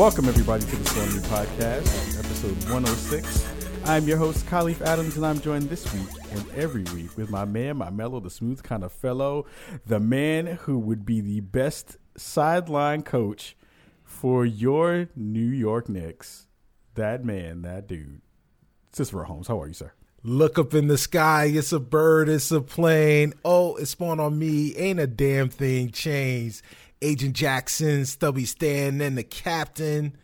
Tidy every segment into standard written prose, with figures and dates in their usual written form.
Welcome, everybody, to the Spawn On Me podcast, episode 106. I'm your host, Khalif Adams, and I'm joined this week and every week with my man, my mellow, the smooth kind of fellow, the man who would be the best sideline coach for your New York Knicks. That man, that dude. Cicero Holmes, how are you, sir? Look up in the sky. It's a bird. It's a plane. Oh, it's Spawn On Me. Ain't a damn thing changed. Agent Jackson, Stubby Stan, and the captain.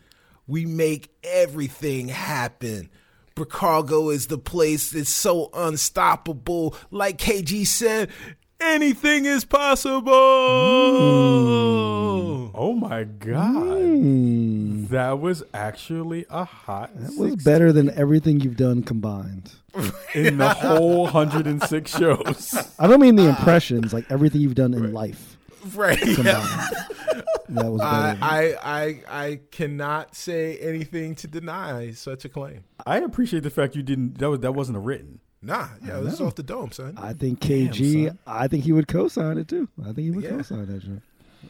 We make everything happen. Bricargo is the place that's so unstoppable. Like KG said, anything is possible. Oh, my God. That was actually a hot That 16. Was better than everything you've done combined. In the whole 106 shows. I don't mean the impressions, like everything you've done in life. Right. Yeah. That was I cannot say anything to deny such a claim. I appreciate the fact you didn't, that wasn't a written. Nah, yeah, this is off the dome, son. I think KG, I think he would co-sign it too. I think he would co-sign that joke.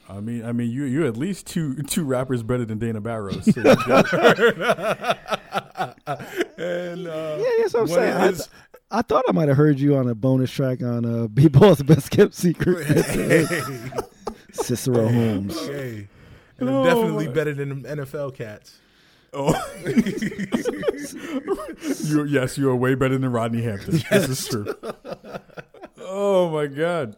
I mean, you're at least two rappers better than Dana Barrows. So. And, that's what I'm saying. I thought I might have heard you on a bonus track on B-Ball's Best Kept Secret. Cicero Holmes. Okay. And I'm definitely better than the NFL cats. Oh. You are way better than Rodney Hampton. Yes. This is true. Oh, my God.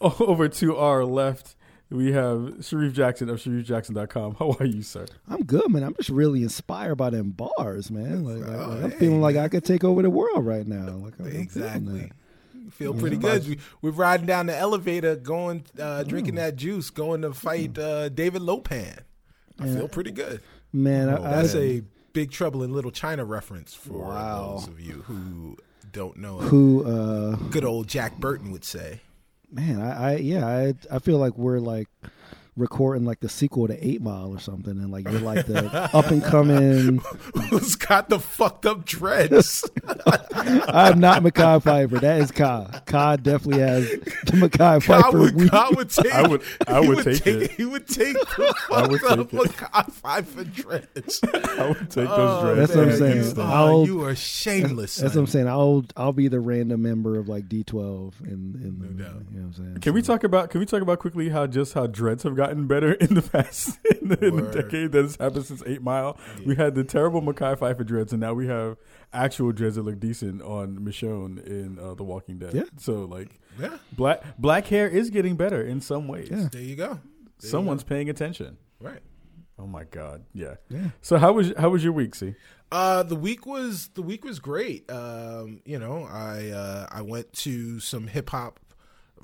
Over to our left, we have Sharif Jackson of SharifJackson.com. How are you, sir? I'm good, man. I'm just really inspired by them bars, man. I'm feeling like I could take over the world right now. Exactly. Feel pretty good. We're riding down the elevator, going drinking that juice, going to fight David Lopan. I feel pretty good. Man, that's a Big Trouble in Little China reference for those of you who don't know who good old Jack Burton would say. Man, I feel like we're like recording like the sequel to 8 Mile or something, and like you're like the up and coming who's got the fucked up dreads. I'm not Mekhi Phifer. That is Ka. Ka definitely has the Mekhi Phifer. I would take it. He would take the fucked up Mekhi Phifer dreads. I would take those dreads. That's what I'm saying. You are shameless. That's what I'm saying. I'll be the random member of like D12 in the, no doubt. You know what I'm saying? Can we talk about quickly how dreads have gotten better in the past in the decade that has happened since 8 Mile? Yeah. We had the terrible Mekhi Phifer dreads, and now we have actual dreads that look decent on Michonne in The Walking Dead. Yeah. So like, black hair is getting better in some ways. Yeah. There you go. Someone's paying attention. Right. Oh my God. Yeah. Yeah. So how was your week, C? The week was great. I went to some hip hop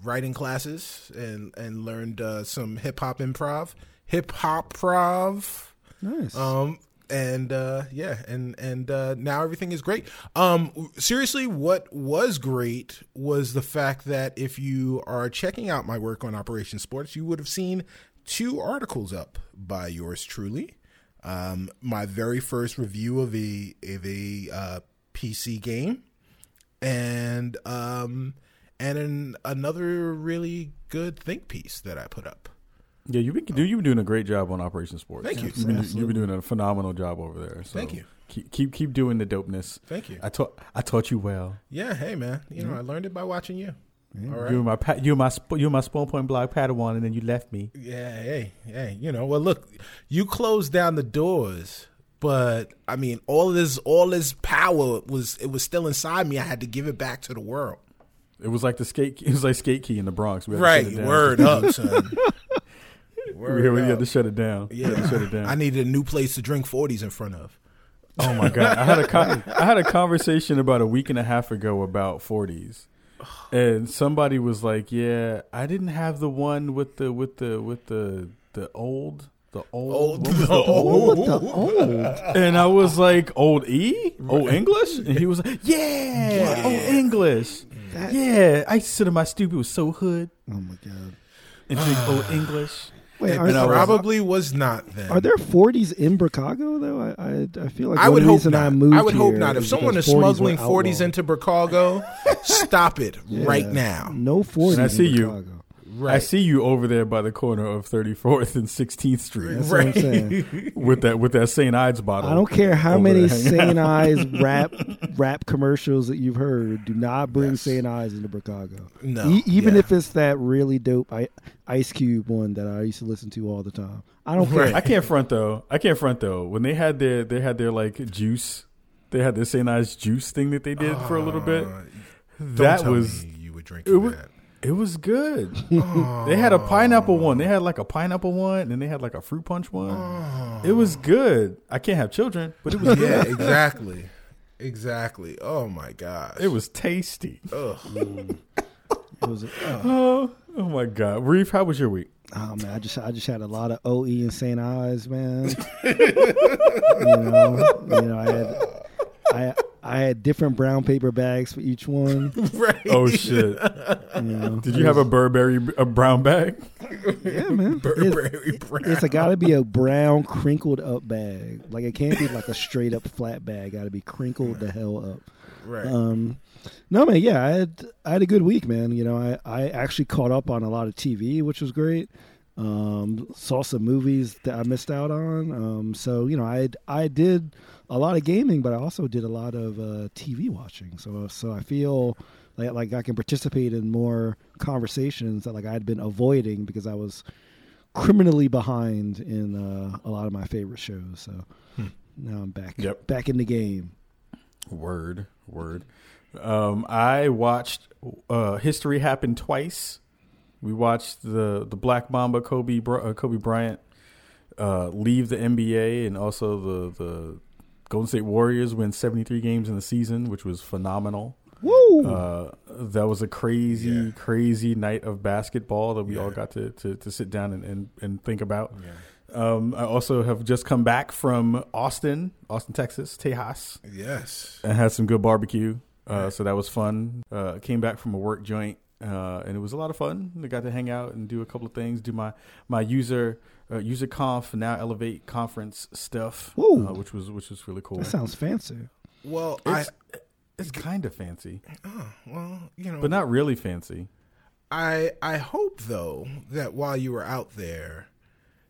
writing classes and learned some hip hop improv. Nice. And now everything is great. Seriously, what was great was the fact that if you are checking out my work on Operation Sports, you would have seen 2 articles up by yours truly. My very first review of a PC game, and another really good think piece that I put up. Yeah, you've been doing a great job on Operation Sports. Thank you. You've been doing a phenomenal job over there. So thank you. Keep doing the dopeness. Thank you. I taught you well. Yeah. Hey, man. You know I learned it by watching you. Yeah. All right. You're my Spawn Point Blog Padawan, and then you left me. Yeah. Hey. You know. Well, look. You closed down the doors, but I mean, all this power was still inside me. I had to give it back to the world. It was like skate key in the Bronx. Right. Word up, son. We had to shut it down. Yeah, shut it down. I needed a new place to drink 40s in front of. Oh my God! I had a conversation about a week and a half ago about 40s, and somebody was like, "Yeah, I didn't have the one with the old." And I was like, "Old E, old English," and he was like, "Yeah, old English." Yeah, I used to sit in my studio. It was so hood. Oh my God! And drink old English. Wait, it probably was not then. Are there 40s in Bricargo though? I feel like I would hope not. I would hope not. If someone is smuggling 40s into Bricargo, stop it right now. No 40s. And I see you. Right. I see you over there by the corner of 34th and 16th Street. That's right. What I'm saying. With that St. Ives bottle. I don't care how many St. Ives rap commercials that you've heard. Do not bring St. Ives into Chicago. No. Even if it's that really dope Ice Cube one that I used to listen to all the time. I don't care. I can't front though. When they had their like juice, they had their St. Ives juice thing that they did for a little bit. Don't tell me you were drinking that. It was good. They had a pineapple one. They had like a pineapple one, and then they had like a fruit punch one. It was good. I can't have children, but it was good. Exactly. Oh, my gosh. It was tasty. Ugh. Oh, my God. Reef, how was your week? Oh, man, I just had a lot of OE in St. Ives, man. I had different brown paper bags for each one. Right. Oh shit! Did you have a brown bag? Yeah, man. Burberry brown. It's got to be a brown crinkled up bag. Like it can't be like a straight up flat bag. Got to be crinkled the hell up. Right. No, man. Yeah, I had a good week, man. I actually caught up on a lot of TV, which was great. Saw some movies that I missed out on. I did a lot of gaming, but I also did a lot of TV watching. So I feel like I can participate in more conversations that like I had been avoiding because I was criminally behind in a lot of my favorite shows. So now I'm back. Yep. Back in the game. Word. I watched History Happened Twice. We watched the Black Mamba Kobe Bryant leave the NBA, and also the Golden State Warriors win 73 games in the season, which was phenomenal. Woo! That was a crazy night of basketball that we all got to sit down and think about. Yeah. I also have just come back from Austin, Texas, Tejas. Yes. And had some good barbecue. So that was fun. Came back from a work joint. And it was a lot of fun. I got to hang out and do a couple of things, do my user conf, now Elevate conference stuff, which was really cool. That sounds fancy. Well, it's kind of fancy. But not really fancy. I hope though that while you were out there,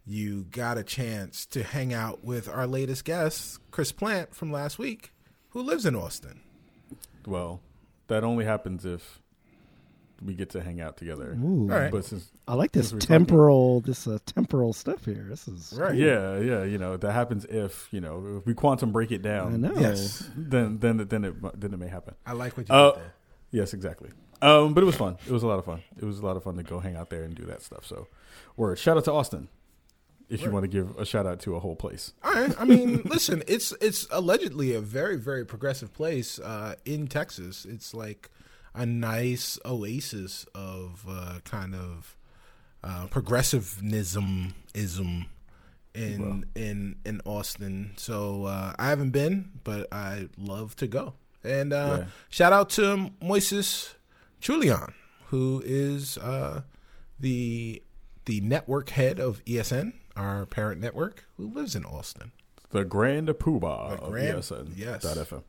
you got a chance to hang out with our latest guest, Chris Plant from last week, who lives in Austin. Well, that only happens if we get to hang out together. Ooh. All right. But I like this temporal stuff here. This is right. Cool. Yeah. That happens if we quantum break it down. I know. Yes. Then it may happen. I like what you did there. Yes, exactly. But it was fun. It was a lot of fun. It was a lot of fun to go hang out there and do that stuff. So, word. Shout out to Austin. If you want to give a shout out to a whole place. All right. I mean, listen, it's allegedly a very very progressive place in Texas. It's like a nice oasis of kind of progressivism in Austin. So I haven't been, but I love to go. And shout out to Moises Chulian, who is the network head of ESN, our parent network, who lives in Austin. The Grand Poobah of ESN. Yes. .fm.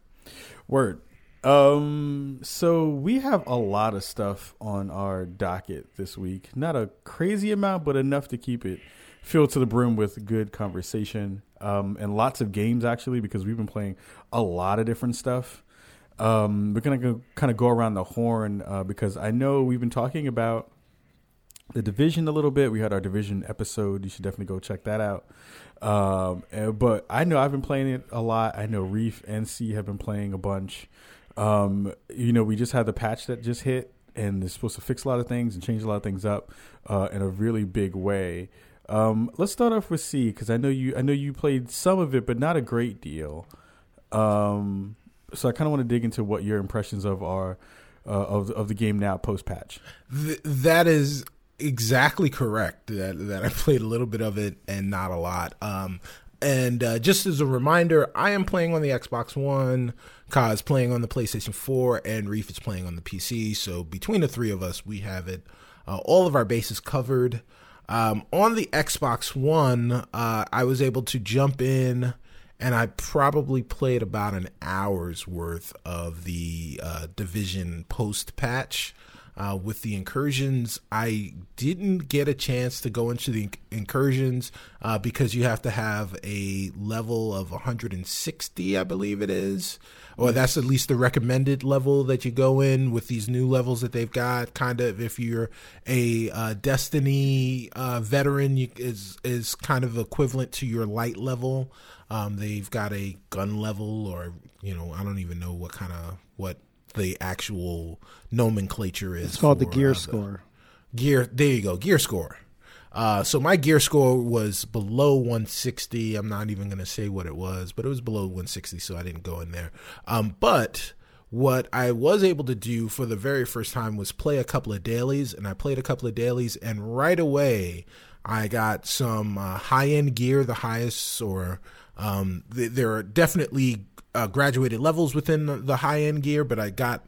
Word. So we have a lot of stuff on our docket this week. Not a crazy amount, but enough to keep it filled to the brim with good conversation. And lots of games actually, because we've been playing a lot of different stuff. We're going to kind of go around the horn, because I know we've been talking about The Division a little bit. We had our Division episode. You should definitely go check that out. But I know I've been playing it a lot. I know Reef and C have been playing a bunch. We just had the patch that just hit, and it's supposed to fix a lot of things and change a lot of things up in a really big way. Let's start off with C, because I know you played some of it, but not a great deal. So I kind of want to dig into what your impressions of the game now post patch. That is exactly correct. That I played a little bit of it and not a lot. And just as a reminder, I am playing on the Xbox One, Ka is playing on the PlayStation 4, and Reef is playing on the PC. So between the three of us, we have it, all of our bases covered. On the Xbox One, I was able to jump in, and I probably played about an hour's worth of the Division post-patch. With the incursions, I didn't get a chance to go into the incursions because you have to have a level of 160, I believe it is. Or that's at least the recommended level that you go in with these new levels that they've got. Kind of if you're a Destiny veteran, is kind of equivalent to your light level. They've got a gun level, or, you know, I don't even know what the actual nomenclature is. It's called the gear score. There you go. Gear score. So my gear score was below 160. I'm not even going to say what it was, but it was below 160, so I didn't go in there. But what I was able to do for the very first time was play a couple of dailies, and I played a couple of dailies, and right away I got some high-end gear, the highest, or there are definitely graduated levels within the high-end gear, but I got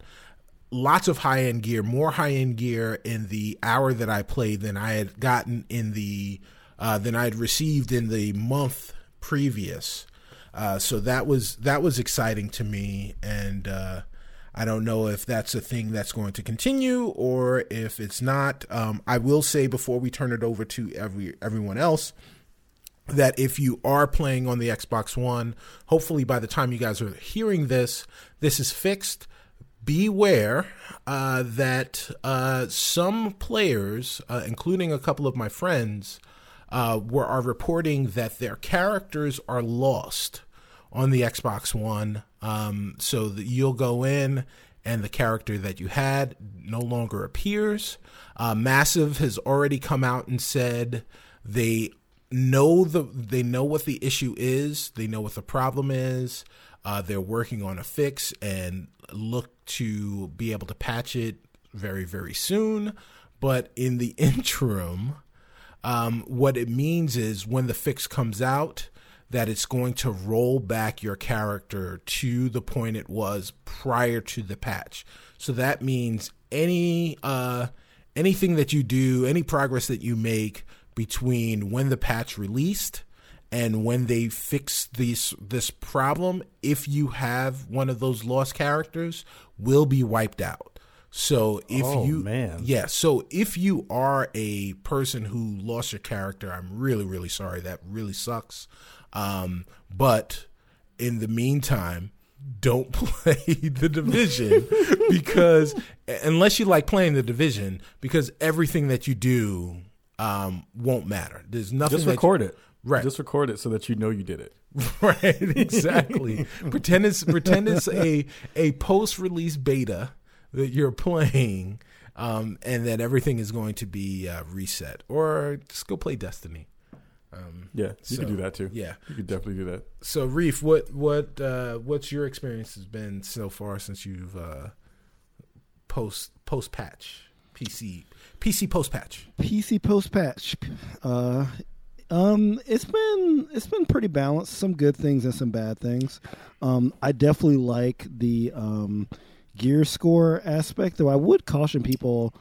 lots of high-end gear, more high-end gear in the hour that I played than I had gotten in the than I had received in the month previous. So that was exciting to me, and I don't know if that's a thing that's going to continue or if it's not. I will say before we turn it over to everyone else, that if you are playing on the Xbox One, hopefully by the time you guys are hearing this, this is fixed. Beware that some players, including a couple of my friends, are reporting that their characters are lost on the Xbox One. So that you'll go in and the character that you had no longer appears. Massive has already come out and said they know what the issue is. They know what the problem is. They're working on a fix and look to be able to patch it very, very soon. But in the interim, what it means is when the fix comes out, that it's going to roll back your character to the point it was prior to the patch. So that means anything that you do, any progress that you make between when the patch released and when they fix this problem, if you have one of those lost characters, will be wiped out. So if you are a person who lost your character, I'm really, really sorry. That really sucks. But in the meantime, don't play The Division because unless you like playing The Division, because everything that you do won't matter. There's nothing. Just record it. Right. Just record it so that you know you did it. Right. Exactly. pretend it's a post-release beta that you're playing, and that everything is going to be reset. Or just go play Destiny. You can do that too. Yeah, you could definitely do that. So, Reef, what's your experience has been so far since you've post patch PC post patch It's been pretty balanced. Some good things and some bad things. I definitely like the gear score aspect, though I would caution people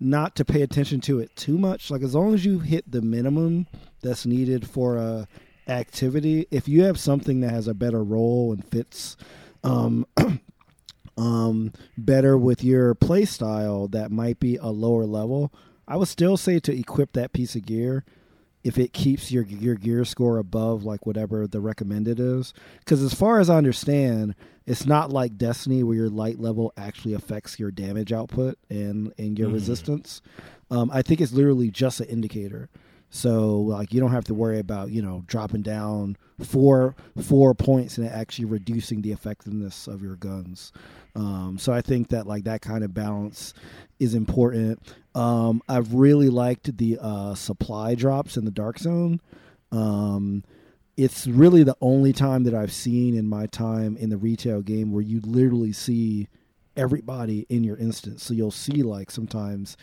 not to pay attention to it too much. Like, as long as you hit the minimum that's needed for a activity, if you have something that has a better role and fits better with your play style that might be a lower level, I would still say to equip that piece of gear if it keeps your gear score above like whatever the recommended is. Because as far as I understand, it's not like Destiny where your light level actually affects your damage output and your resistance. I think it's literally just an indicator. So like you don't have to worry about, you know, dropping down four points and actually reducing the effectiveness of your guns. So I think that like that kind of balance is important. I've really liked the supply drops in the Dark Zone. It's really the only time that I've seen in my time in the retail game where you literally see everybody in your instance. So you'll see like sometimes,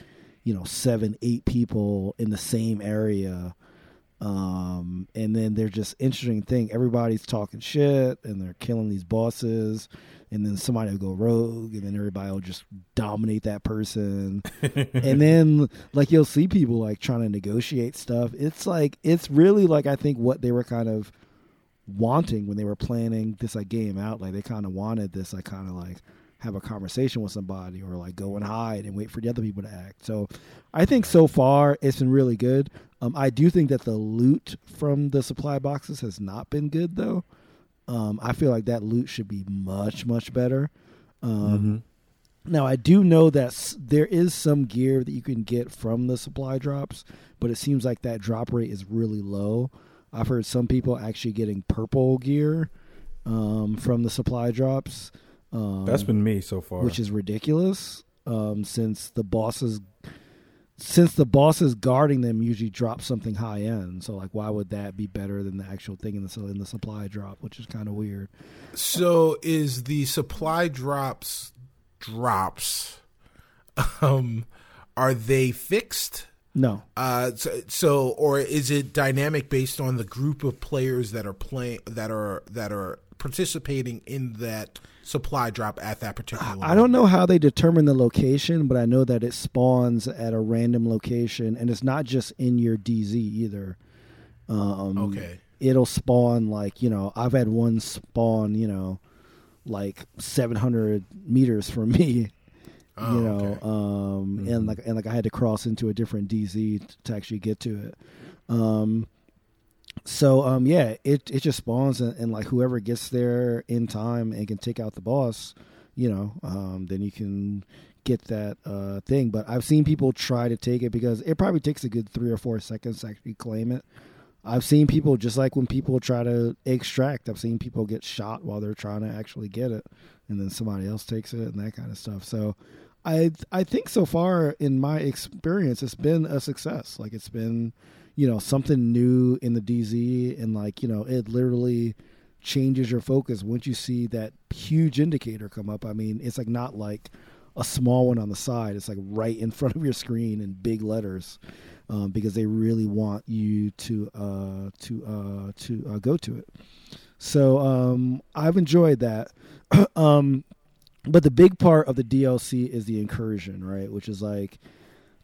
you know, 7-8 people in the same area. And then they're just interesting thing. Everybody's talking shit and they're killing these bosses, and then somebody will go rogue and then everybody will just dominate that person. And then like, you'll see people like trying to negotiate stuff. It's like, it's really like, I think what they were kind of wanting when they were planning this like game out, like they kind of wanted this, like kind of like, have a conversation with somebody, or like go and hide and wait for the other people to act. So I think so far it's been really good. I do think that the loot from the supply boxes has not been good though. I feel like that loot should be much, much better. Now, I do know that there is some gear that you can get from the supply drops, but it seems like that drop rate is really low. I've heard some people actually getting purple gear from the supply drops. That's been me so far, which is ridiculous. Since the bosses guarding them usually drop something high end, so like why would that be better than the actual thing in the supply drop, which is kind of weird. So is the supply drops? Are they fixed? No. So or is it dynamic based on the group of players that are playing that are participating in that supply drop at that particular moment? I don't know how they determine the location, but I know that it spawns at a random location, and it's not just in your DZ either. Okay. It'll spawn like, you know, I've had one spawn, you know, like 700 meters from me. Oh, you know, okay. And like I had to cross into a different DZ to actually get to it. So, it just spawns and like whoever gets there in time and can take out the boss, you know, then you can get that thing. But I've seen people try to take it because it probably takes a good 3 or 4 seconds to actually claim it. I've seen people, just like when people try to extract, I've seen people get shot while they're trying to actually get it, and then somebody else takes it and that kind of stuff. So I think so far in my experience, it's been a success. Like it's been, you know, something new in the DZ, and like, you know, it literally changes your focus once you see that huge indicator come up. I mean, it's like not like a small one on the side. It's like right in front of your screen in big letters, because they really want you to go to it. So I've enjoyed that. But the big part of the DLC is the incursion, right? Which is like,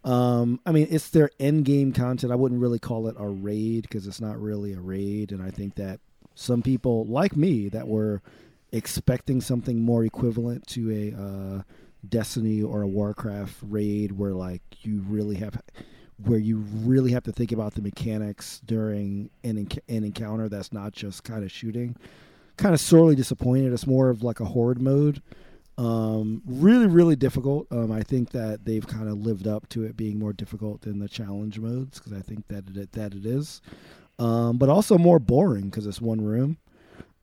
I mean, it's their end game content. I wouldn't really call it a raid because it's not really a raid. And I think that some people like me that were expecting something more equivalent to a Destiny or a Warcraft raid where like you really have to think about the mechanics during an encounter that's not just kind of shooting. Kind of sorely disappointed. It's more of like a horde mode. Really, really difficult. I think that they've kind of lived up to it being more difficult than the challenge modes, because I think that it is. But also more boring because it's one room.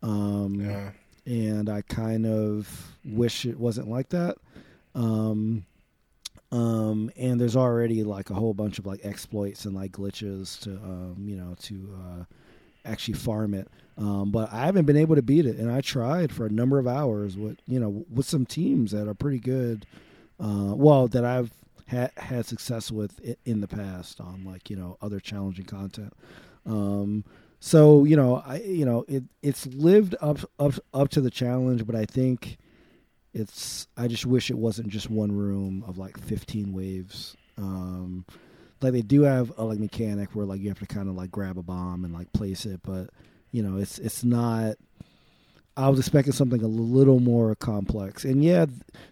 Yeah. And I kind of wish it wasn't like that. And there's already like a whole bunch of like exploits and like glitches to actually farm it. But I haven't been able to beat it, and I tried for a number of hours with some teams that are pretty good, that I've had success with in the past on like, you know, other challenging content. So, you know, it's lived up to the challenge, but I think I just wish it wasn't just one room of like 15 waves. Like they do have a like mechanic where like you have to kind of like grab a bomb and like place it, but you know, it's not. I was expecting something a little more complex, and yeah,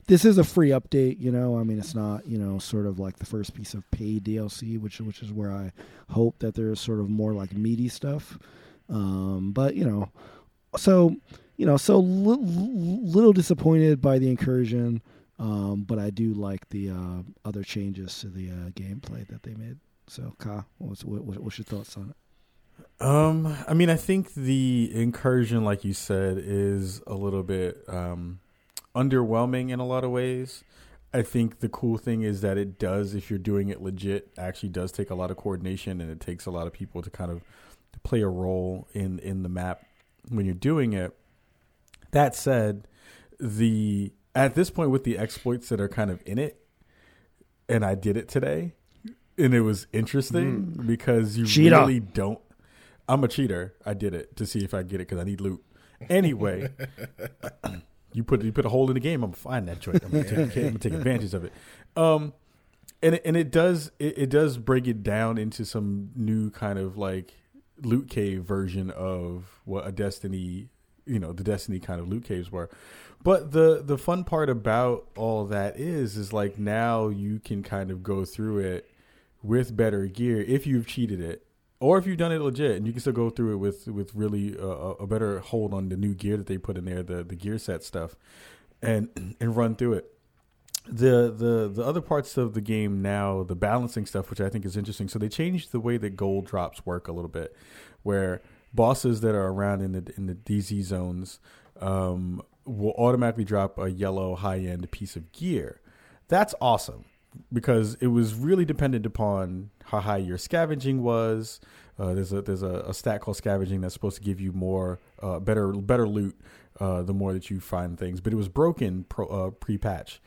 this is a free update. You know, I mean, it's not, you know, sort of like the first piece of paid DLC, which is where I hope that there's sort of more like meaty stuff. But you know, so little disappointed by the incursion. But I do like the other changes to the gameplay that they made. So, Ka, what's your thoughts on it? I mean, I think the incursion, like you said, is a little bit underwhelming in a lot of ways. I think the cool thing is that it does, if you're doing it legit, actually does take a lot of coordination, and it takes a lot of people to kind of play a role in the map when you're doing it. That said, at this point, with the exploits that are kind of in it, and I did it today, and it was interesting because you Cheater. Really don't. I'm a cheater. I did it to see if I get it because I need loot. Anyway, you put a hole in the game. I'm gonna find that joint. I'm gonna take advantage of it. And it does break it down into some new kind of like loot cave version of what a Destiny you know, the Destiny kind of loot caves were. But the fun part about all that is like now you can kind of go through it with better gear if you've cheated it. Or if you've done it legit, and you can still go through it with really a better hold on the new gear that they put in there, the gear set stuff, and run through it. The other parts of the game now, the balancing stuff, which I think is interesting. So they changed the way that gold drops work a little bit, where bosses that are around in the DZ zones will automatically drop a yellow high-end piece of gear. That's awesome. Because it was really dependent upon how high your scavenging was. There's a stat called scavenging that's supposed to give you more better loot the more that you find things. But it was broken pre-patch,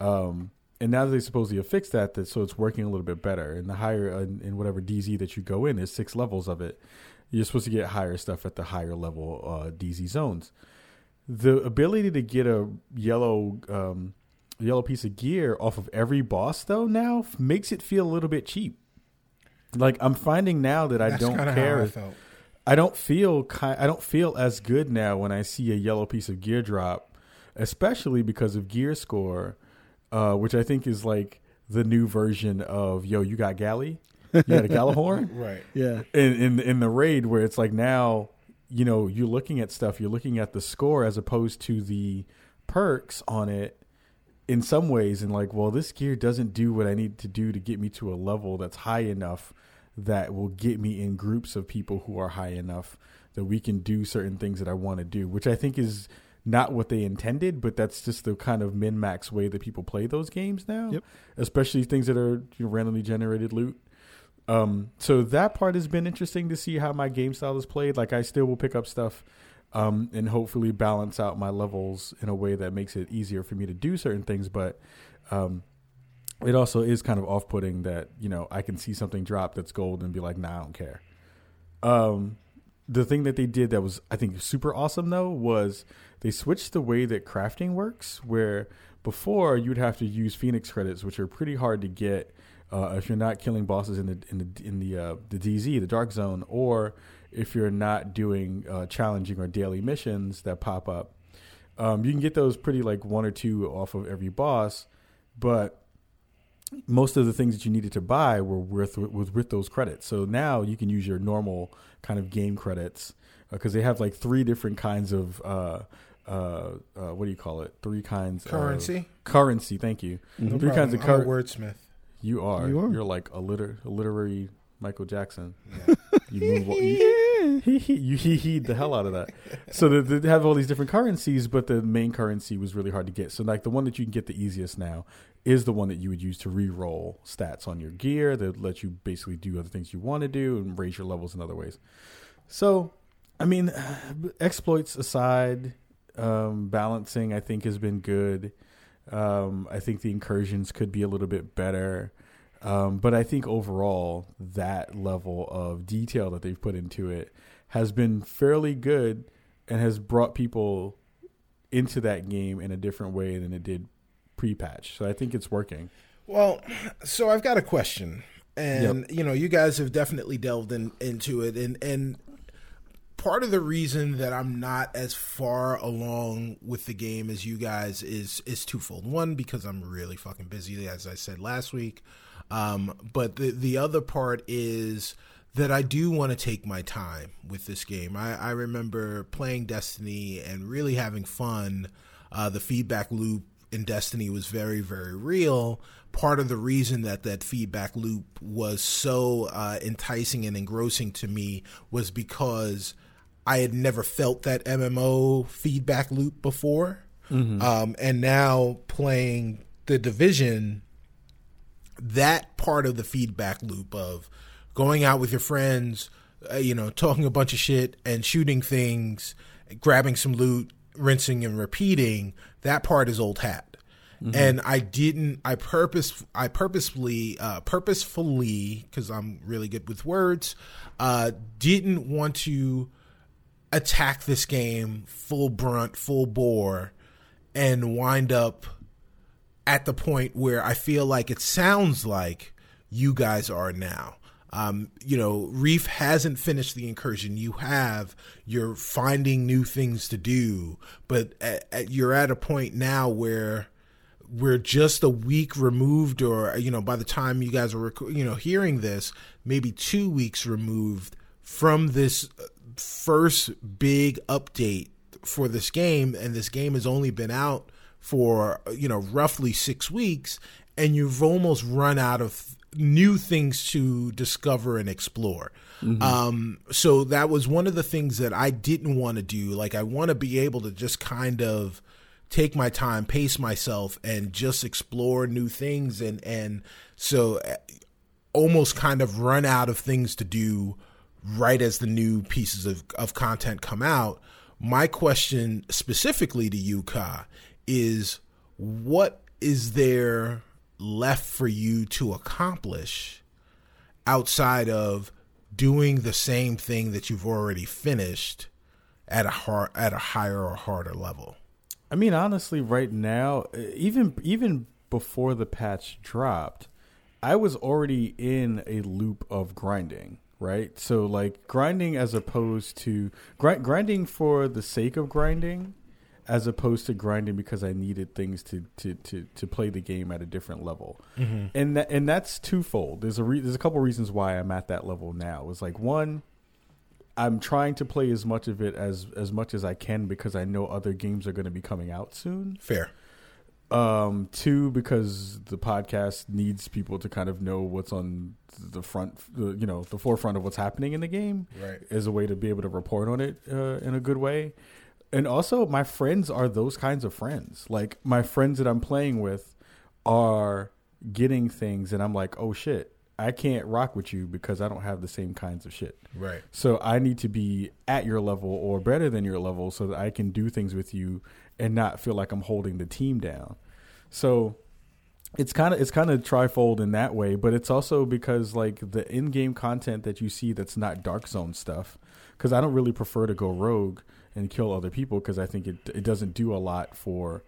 and now that they supposedly have fixed that, so it's working a little bit better. And the higher in whatever DZ that you go in, there's 6 levels of it. You're supposed to get higher stuff at the higher level DZ zones. The ability to get a yellow piece of gear off of every boss though now makes it feel a little bit cheap. Like I'm finding now that I don't care. I don't feel as good now when I see a yellow piece of gear drop, especially because of Gear Score, which I think is like the new version of you got galley, you got a Gallahorn, right? Yeah. In the raid where it's like now you know you're looking at stuff, you're looking at the score as opposed to the perks on it. In some ways, and like, well, this gear doesn't do what I need to do to get me to a level that's high enough that will get me in groups of people who are high enough that we can do certain things that I want to do, which I think is not what they intended, but that's just the kind of min-max way that people play those games now, yep. Especially things that are randomly generated loot. So that part has been interesting to see how my game style is played. Like I still will pick up stuff and hopefully balance out my levels in a way that makes it easier for me to do certain things. But it also is kind of off-putting that, you know, I can see something drop that's gold and be like, nah, I don't care. The thing that they did that was, I think, super awesome, though, was they switched the way that crafting works, where before you'd have to use Phoenix credits, which are pretty hard to get if you're not killing bosses in the DZ, the Dark Zone, or if you're not doing challenging or daily missions that pop up. You can get those pretty like 1 or 2 off of every boss, but most of the things that you needed to buy were with those credits. So now you can use your normal kind of game credits because they have like 3 different kinds of what do you call it? 3 kinds currency? Of currency. Thank you. Mm-hmm. No 3 problem. Kinds of currency. Wordsmith. You are. You're like a literary Michael Jackson. Yeah. You heed the hell out of that. So they have all these different currencies, but the main currency was really hard to get. So like the one that you can get the easiest now is the one that you would use to re-roll stats on your gear that let you basically do other things you want to do and raise your levels in other ways. So, I mean, exploits aside, balancing I think has been good. I think the incursions could be a little bit better. But I think overall, that level of detail that they've put into it has been fairly good and has brought people into that game in a different way than it did pre-patch. So I think it's working. Well, so I've got a question. And, yep. You know, you guys have definitely delved into it. And part of the reason that I'm not as far along with the game as you guys is twofold. One, because I'm really fucking busy, as I said last week. But the other part is that I do want to take my time with this game. I remember playing Destiny and really having fun. The feedback loop in Destiny was very, very real. Part of the reason that feedback loop was so enticing and engrossing to me was because I had never felt that MMO feedback loop before. Mm-hmm. And now playing The Division, that part of the feedback loop of going out with your friends, you know, talking a bunch of shit and shooting things, grabbing some loot, rinsing and repeating, that part is old hat. Mm-hmm. And I purposefully, because I'm really good with words, didn't want to attack this game full brunt, full bore, and wind up at the point where I feel like it sounds like you guys are now. Reef hasn't finished the incursion. You're finding new things to do, but you're at a point now where we're just a week removed, or, you know, by the time you guys are, you know, hearing this, maybe 2 weeks removed from this first big update for this game. And this game has only been out for, you know, roughly 6 weeks, and you've almost run out of new things to discover and explore. Mm-hmm. So that was one of the things that I didn't want to do. Like, I want to be able to just kind of take my time, pace myself, and just explore new things. And so almost kind of run out of things to do right as the new pieces of content come out. My question specifically to you, Ka, is what is there left for you to accomplish outside of doing the same thing that you've already finished at a higher or harder level? I mean, honestly, right now, even before the patch dropped, I was already in a loop of grinding, right? So, like, grinding as opposed to grinding for the sake of grinding, as opposed to grinding because I needed things to play the game at a different level. Mm-hmm. And that's twofold. There's a couple reasons why I'm at that level now. It's like, one, I'm trying to play as much of it as much as I can because I know other games are going to be coming out soon. Fair. Two, because the podcast needs people to kind of know what's on the front, you know, the forefront of what's happening in the game, right, as a way to be able to report on it in a good way. And also, my friends are those kinds of friends. Like, my friends that I'm playing with are getting things, and I'm like, oh, shit, I can't rock with you because I don't have the same kinds of shit. Right. So I need to be at your level or better than your level so that I can do things with you and not feel like I'm holding the team down. So it's kind of trifold in that way, but it's also because, like, the in-game content that you see that's not Dark Zone stuff, because I don't really prefer to go rogue and kill other people, because I think it doesn't do a lot for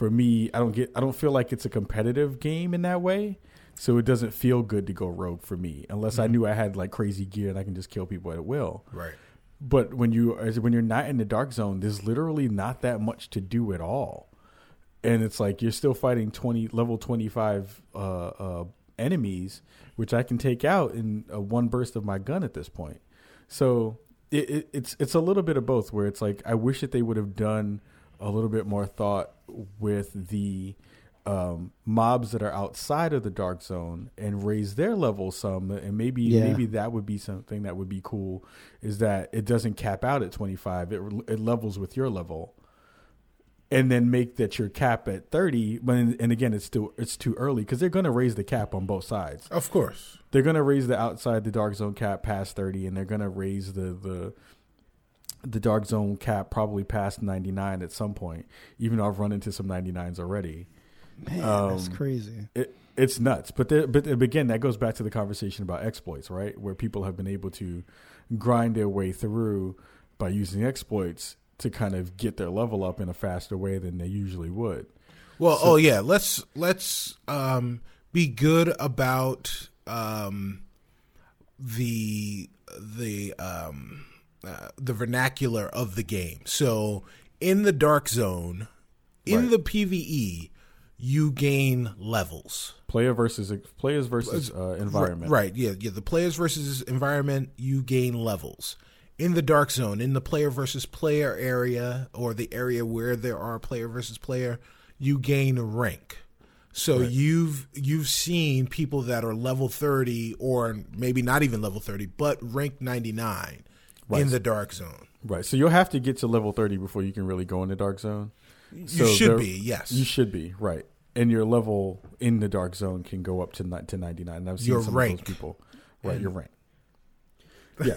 me. I don't feel like it's a competitive game in that way, so it doesn't feel good to go rogue for me unless, mm-hmm, I knew I had, like, crazy gear and I can just kill people at will. Right. But when you're not in the Dark Zone, there's literally not that much to do at all, and it's like you're still fighting level 25 enemies, which I can take out in one burst of my gun at this point. So It's a little bit of both, where it's like I wish that they would have done a little bit more thought with the mobs that are outside of the Dark Zone and raise their level some, and maybe that would be something that would be cool, is that it doesn't cap out at 25, it levels with your level, and then make that your cap at 30. But and again, it's too early, because they're going to raise the cap on both sides. Of course, they're going to raise the outside the Dark Zone cap past 30, and they're going to raise the Dark Zone cap probably past 99 at some point. Even though I've run into some 99s already, man, that's crazy. It's nuts. But again, that goes back to the conversation about exploits, right? Where people have been able to grind their way through by using exploits to kind of get their level up in a faster way than they usually would. Well, so, let's be good about the vernacular of the game. So in the Dark Zone, in the PvE, you gain levels. Players versus environment. Right. Yeah. The players versus environment, you gain levels. In the Dark Zone, in the player versus player area, or the area where there are player versus player, you gain rank. So right, you've seen people that are level 30, or maybe not even level 30, but rank 99 in the Dark Zone. Right. So you'll have to get to level 30 before you can really go in the Dark Zone. You should be, right. And your level in the Dark Zone can go up to 99. And I've seen of those people. Right, your rank. Yeah.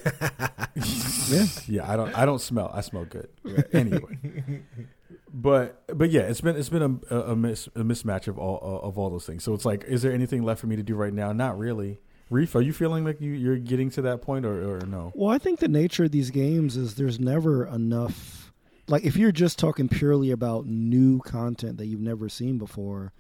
Yeah. I don't smell. I smell good. Right. Anyway. But yeah, it's been a mismatch of all those things. So it's like, is there anything left for me to do right now? Not really. Reef, are you feeling like you're getting to that point or no? Well, I think the nature of these games is there's never enough. Like, if you're just talking purely about new content that you've never seen before,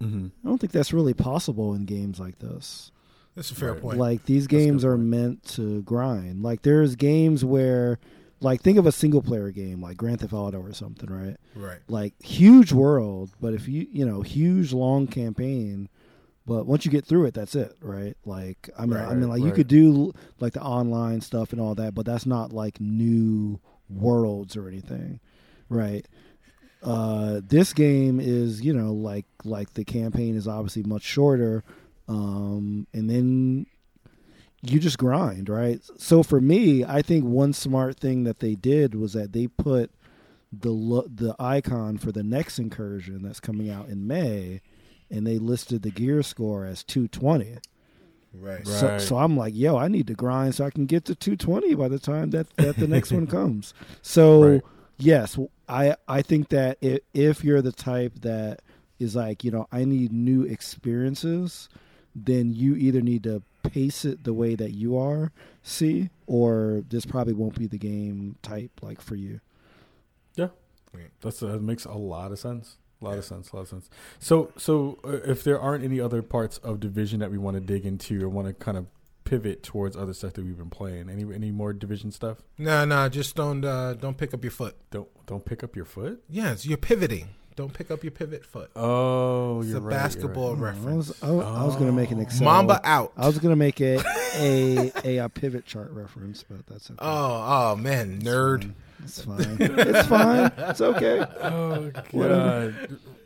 mm-hmm, I don't think that's really possible in games like this. That's a fair point. Like, these games are meant to grind. Like, there's games where, like, think of a single-player game, like Grand Theft Auto or something, right? Right. Like, huge world, but if you know, huge, long campaign, but once you get through it, that's it, right? Like, I mean, you could do, like, the online stuff and all that, but that's not, like, new worlds or anything, right? This game is, you know, like the campaign is obviously much shorter, and then you just grind, right? So for me, I think one smart thing that they did was that they put the icon for the next incursion that's coming out in May, and they listed the gear score as 220. Right. So I'm like, yo, I need to grind so I can get to 220 by the time that the next one comes. So yes, I think that if you're the type that is like, you know, I need new experiences, then you either need to pace it the way that you are, or this probably won't be the game type like for you. Yeah, that makes a lot of sense. A lot of sense. So if there aren't any other parts of Division that we want to dig into or want to kind of pivot towards other stuff that we've been playing, any more Division stuff? No, just don't pick up your foot. Don't pick up your foot? Yes, you're pivoting. Don't pick up your pivot foot. Oh, you're right. It's a basketball reference. I was going to make an Excel. Mamba out. I was going to make a pivot chart reference, but that's okay. Oh man, nerd. It's fine. It's okay. Oh, God.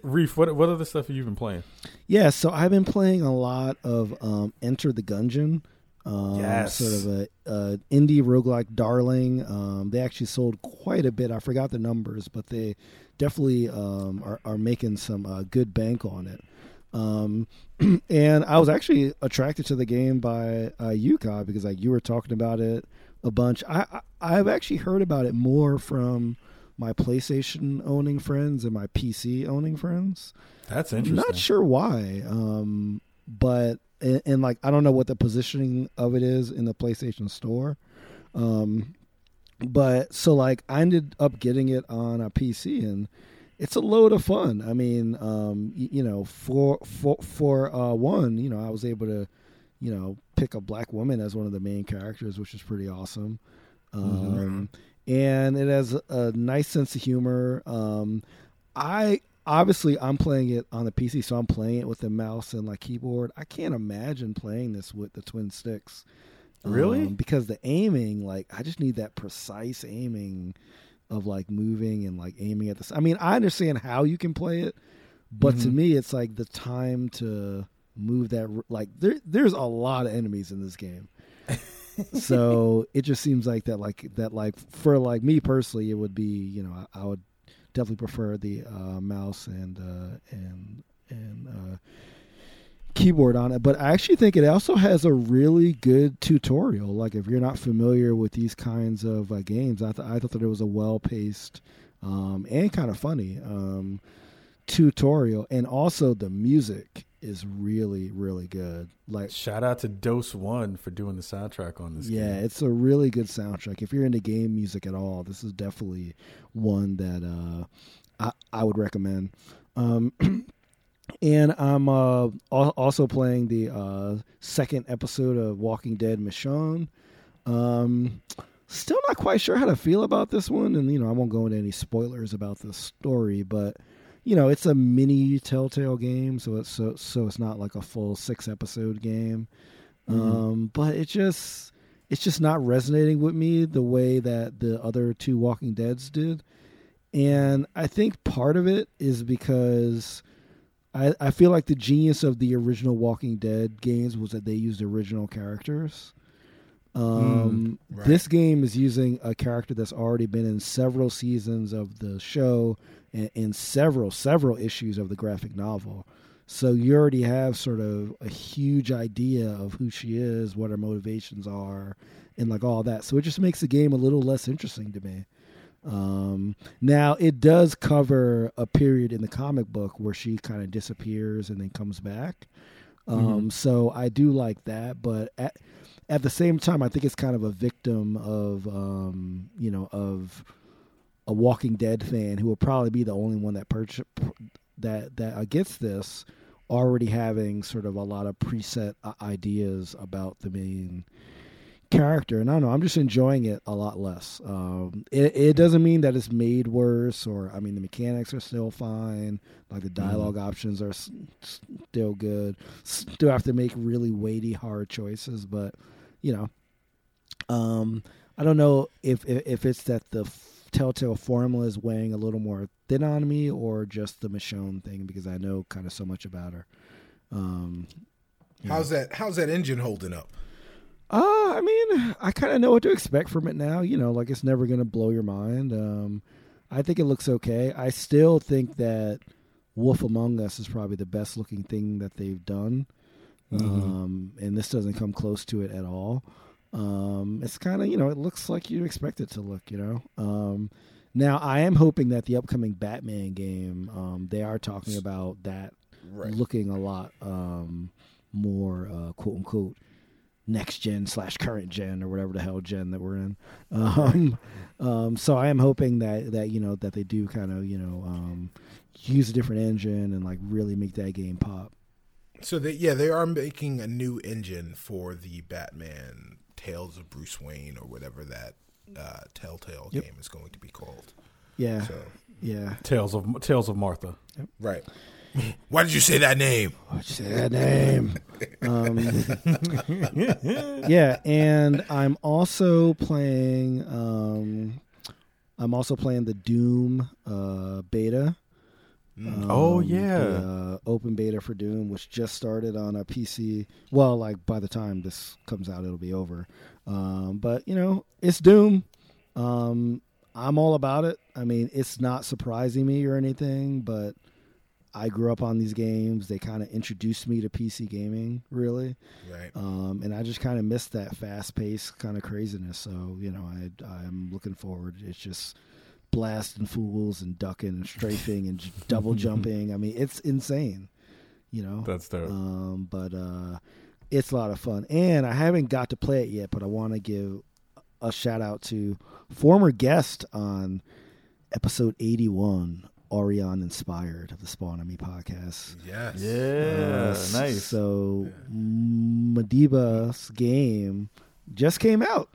Reef, what other stuff have you been playing? Yeah, so I've been playing a lot of Enter the Gungeon. Yes. Sort of an indie roguelike darling. They actually sold quite a bit. I forgot the numbers, but they definitely are making some good bank on it. And I was actually attracted to the game by Yuka because like you were talking about it a bunch. I've actually heard about it more from my PlayStation owning friends and my PC owning friends. That's interesting. Not sure why, but and like I don't know what the positioning of it is in the PlayStation Store, but so like I ended up getting it on a PC and it's a load of fun. I mean, you know, for one, you know, I was able to, you know, pick a black woman as one of the main characters, which is pretty awesome. And it has a nice sense of humor. I'm playing it on the PC, so I'm playing it with the mouse and like keyboard. I can't imagine playing this with the twin sticks. Really? Because the aiming, like I just need that precise aiming of like moving and like aiming at this. I mean, I understand how you can play it, but to me, it's like the time to move that, like there's a lot of enemies in this game. So it just seems like that for like me personally, it would be, you know, I would definitely prefer the mouse and keyboard on it. But I actually think it also has a really good tutorial. Like if you're not familiar with these kinds of games, I thought that it was a well-paced and kind of funny tutorial. And also the music is really, really good. Like shout out to Dose One for doing the soundtrack on this game. Yeah, it's a really good soundtrack. If you're into game music at all, this is definitely one that I would recommend. And I'm also playing the second episode of Walking Dead Michonne. Still not quite sure how to feel about this one, and you know I won't go into any spoilers about the story, but you know it's a mini Telltale game, so it's not like a full 6-episode game. But it's just not resonating with me the way that the other two Walking Deads did, and I think part of it is because I feel like the genius of the original Walking Dead games was that they used original characters. This game is using a character that's already been in several seasons of the show and in several issues of the graphic novel. So you already have sort of a huge idea of who she is, what her motivations are, and like all that. So it just makes the game a little less interesting to me. Now it does cover a period in the comic book where she kind of disappears and then comes back. So I do like that, but at the same time, I think it's kind of a victim of, you know, of a Walking Dead fan who will probably be the only one that gets this, already having sort of a lot of preset ideas about the main character. And I don't know, I'm just enjoying it a lot less. It doesn't mean that it's made worse, or, I mean, the mechanics are still fine. Like, the dialogue options are still good. Still have to make really weighty, hard choices. But, you know, I don't know if it's that the Telltale formula is weighing a little more thin on me, or just the Michonne thing, because I know kind of so much about her. How's that engine holding up? I mean, I kind of know what to expect from it now. You know, like, it's never going to blow your mind. I think it looks okay. I still think that Wolf Among Us is probably the best looking thing that they've done. And this doesn't come close to it at all. It's kind of, you know, it looks like you expect it to look, you know. Now, I am hoping that the upcoming Batman game, they are talking about that looking a lot more, quote-unquote, next-gen / current-gen, or whatever the hell gen that we're in. So I am hoping that, you know, that they do kind of, you know, use a different engine and, like, really make that game pop. So, they are making a new engine for the Batman Tales of Bruce Wayne, or whatever that Telltale game is going to be called. Yeah. So, yeah. Tales of Martha. Yep. Right. Why did you say that name? Why'd you say that name? Yeah, and I'm also playing the Doom beta. The open beta for Doom, which just started on a PC. Well, like, by the time this comes out, it'll be over. But, you know, it's Doom. I'm all about it. I mean, it's not surprising me or anything, but I grew up on these games. They kind of introduced me to PC gaming, really. Right. And I just kind of missed that fast-paced kind of craziness. So, you know, I'm looking forward. It's just blasting fools and ducking and strafing and double jumping. I mean, it's insane, you know. That's dope. But it's a lot of fun. And I haven't got to play it yet, but I want to give a shout out to former guest on episode 81, Orion Inspired of the Spawn On Me podcast. Yes. Yeah. Nice. So Madiba's game just came out.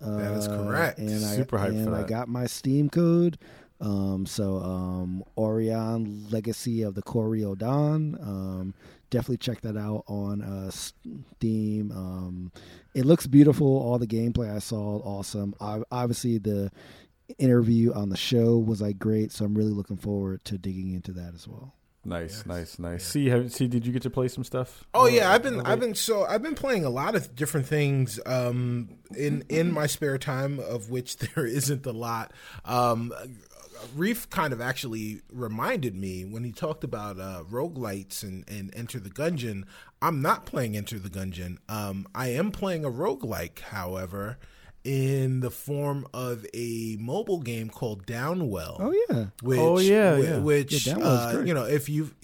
That is correct. And super hyped for that. I got my Steam code. Orion Legacy of the Coriodan. Definitely check that out on Steam. It looks beautiful. All the gameplay I saw, awesome. Obviously, the interview on the show was, like, great. So I'm really looking forward to digging into that as well. Nice. Yeah. See, did you get to play some stuff? Oh yeah, I've been playing a lot of different things in my spare time, of which there isn't a lot. Reef kind of actually reminded me when he talked about roguelites and Enter the Gungeon. I'm not playing Enter the Gungeon. I am playing a roguelike, however, in the form of a mobile game called Downwell. Which you know, if you've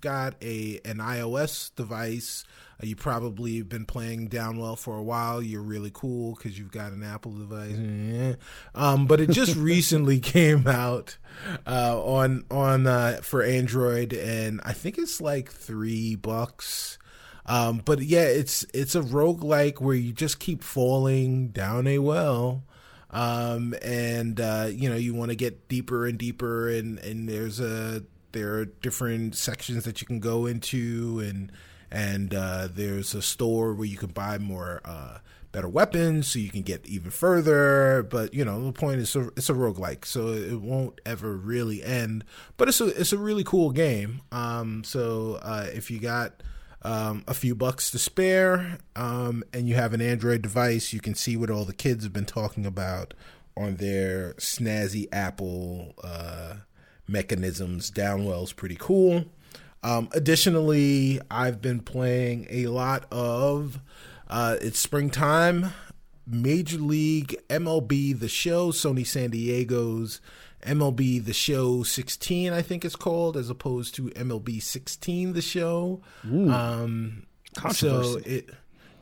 got an iOS device, you probably have been playing Downwell for a while. You're really cool because you've got an Apple device. But it just recently came out on for Android, and I think it's like $3. But yeah, it's a roguelike where you just keep falling down a well, and you know, you want to get deeper and deeper, and there are different sections that you can go into, and there's a store where you can buy more better weapons, so you can get even further. But, you know, the point is, it's a roguelike, so it won't ever really end. But it's a really cool game. So if you got a few bucks to spare, and you have an Android device, you can see what all the kids have been talking about on their snazzy Apple mechanisms. Downwell's pretty cool. Additionally, I've been playing a lot of, it's springtime, Major League MLB The Show, Sony San Diego's MLB The Show 16, I think it's called, as opposed to MLB 16 The Show. Controversy. So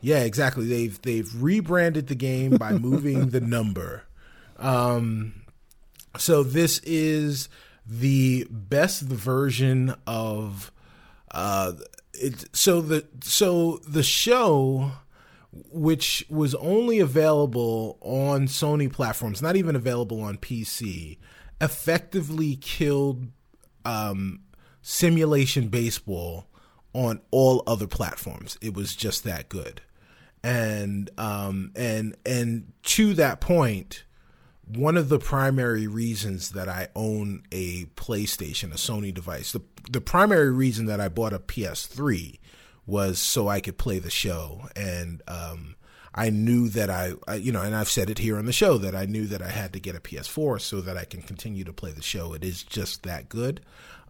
exactly. They've rebranded the game by moving the number. So this is the best version of So the show, which was only available on Sony platforms, not even available on PC, effectively killed simulation baseball on all other platforms. It was just that good. And to that point, one of the primary reasons that I own a PlayStation, a Sony device, the primary reason that I bought a PS3 was so I could play the show. And I knew that I, you know, and I've said it here on the show, that I knew that I had to get a PS4 so that I can continue to play the show. It is just that good.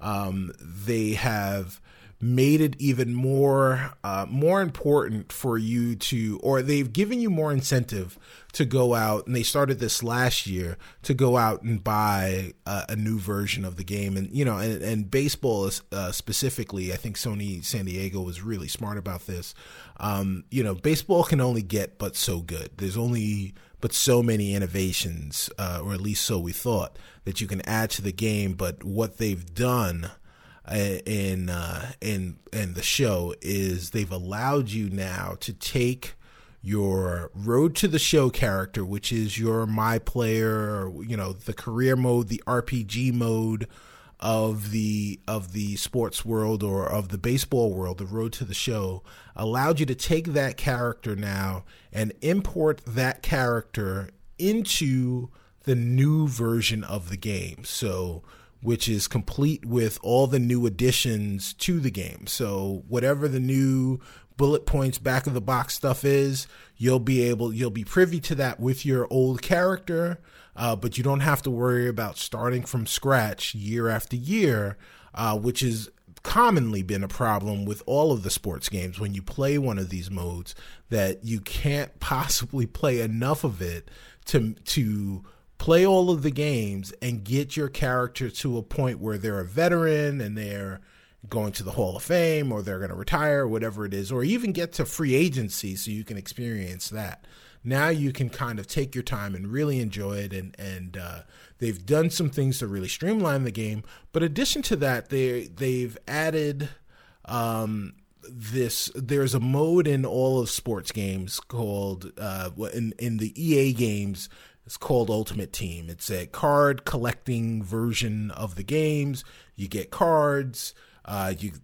They have made it even more important for you to, or they've given you more incentive to go out, and they started this last year, to go out and buy a new version of the game. And, you know, and baseball is, specifically, I think Sony San Diego was really smart about this. You know, baseball can only get but so good. There's only but so many innovations, or at least so we thought, that you can add to the game. But what they've done in the show is they've allowed you now to take your Road to the Show character, which is your my player, you know, the career mode, the RPG mode of the sports world or of the baseball world. The Road to the Show allowed you to take that character now and import that character into the new version of the game. So, which is complete with all the new additions to the game. So whatever the new bullet points, back of the box stuff is, you'll be privy to that with your old character, but you don't have to worry about starting from scratch year after year, which is commonly been a problem with all of the sports games. When you play one of these modes, that you can't possibly play enough of it to play all of the games and get your character to a point where they're a veteran and they're going to the Hall of Fame, or they're going to retire, whatever it is, or even get to free agency so you can experience that. Now you can kind of take your time and really enjoy it. And they've done some things to really streamline the game. But in addition to that, they've added there's a mode in all of sports games called, in the EA games, it's called Ultimate Team. It's a card collecting version of the games. You get cards.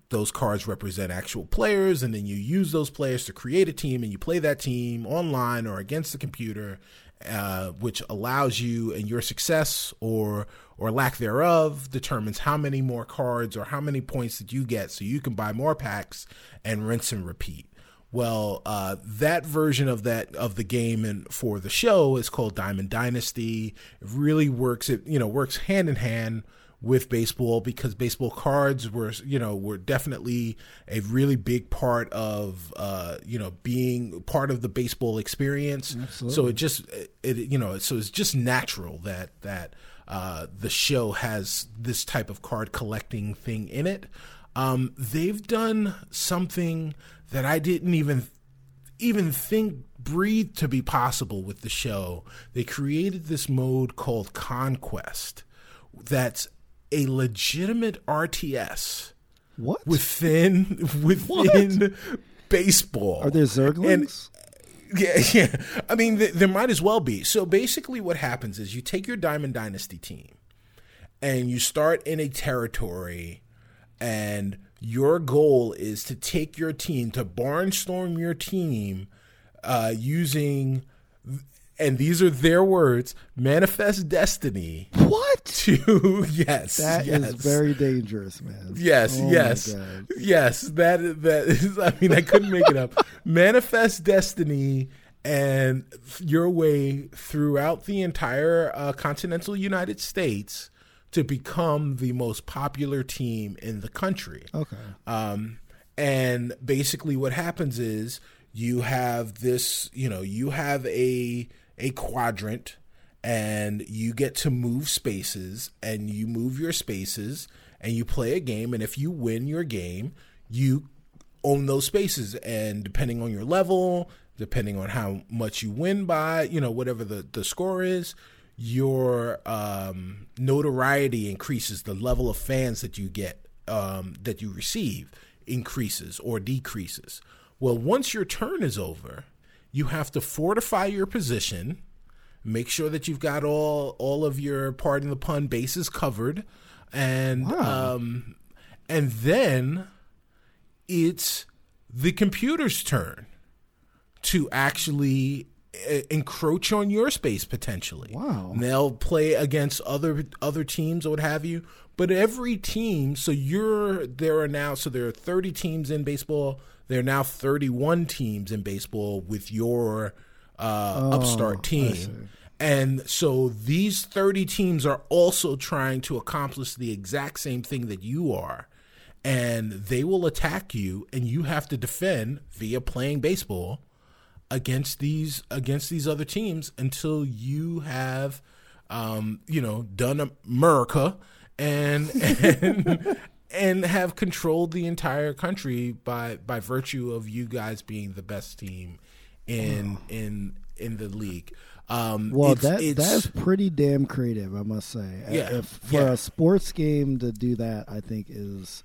Those cards represent actual players, and then you use those players to create a team, and you play that team online or against the computer, which allows you, and your success or lack thereof determines how many more cards or how many points that you get, so you can buy more packs and rinse and repeat. Well, that version of the game and for the show is called Diamond Dynasty. It really works. It, you know, works hand in hand with baseball, because baseball cards were definitely a really big part of, being part of the baseball experience. Absolutely. So so it's just natural that the show has this type of card collecting thing in it. They've done something that I didn't even think breathed to be possible with the show. They created this mode called Conquest, that's a legitimate RTS. What? Within what? Baseball. Are there Zerglings? Yeah. I mean, there might as well be. So basically what happens is you take your Diamond Dynasty team and you start in a territory, and your goal is to take your team, to barnstorm your team using, and these are their words, manifest destiny. What? That is very dangerous, man. Yes. That is, I mean, I couldn't make it up. Manifest destiny and your way throughout the entire continental United States to become the most popular team in the country. Okay. And basically what happens is you have this, you have a quadrant, and you get to move spaces, and you move your spaces and you play a game. And if you win your game, you own those spaces. And depending on your level, depending on how much you win by, whatever the score is, your notoriety increases, the level of fans that you get, that you receive increases or decreases. Well, once your turn is over, you have to fortify your position, make sure that you've got all of your, pardon the pun, bases covered, and wow. And then it's the computer's turn to actually encroach on your space potentially. Wow. And they'll play against other teams or what have you. But every team, there are 30 teams in baseball. There are now 31 teams in baseball with your upstart team. And so these 30 teams are also trying to accomplish the exact same thing that you are. And they will attack you, and you have to defend via playing baseball against these other teams until you have, done America and and have controlled the entire country by virtue of you guys being the best team in the league. That's pretty damn creative, I must say. Yeah, a sports game to do that, I think is,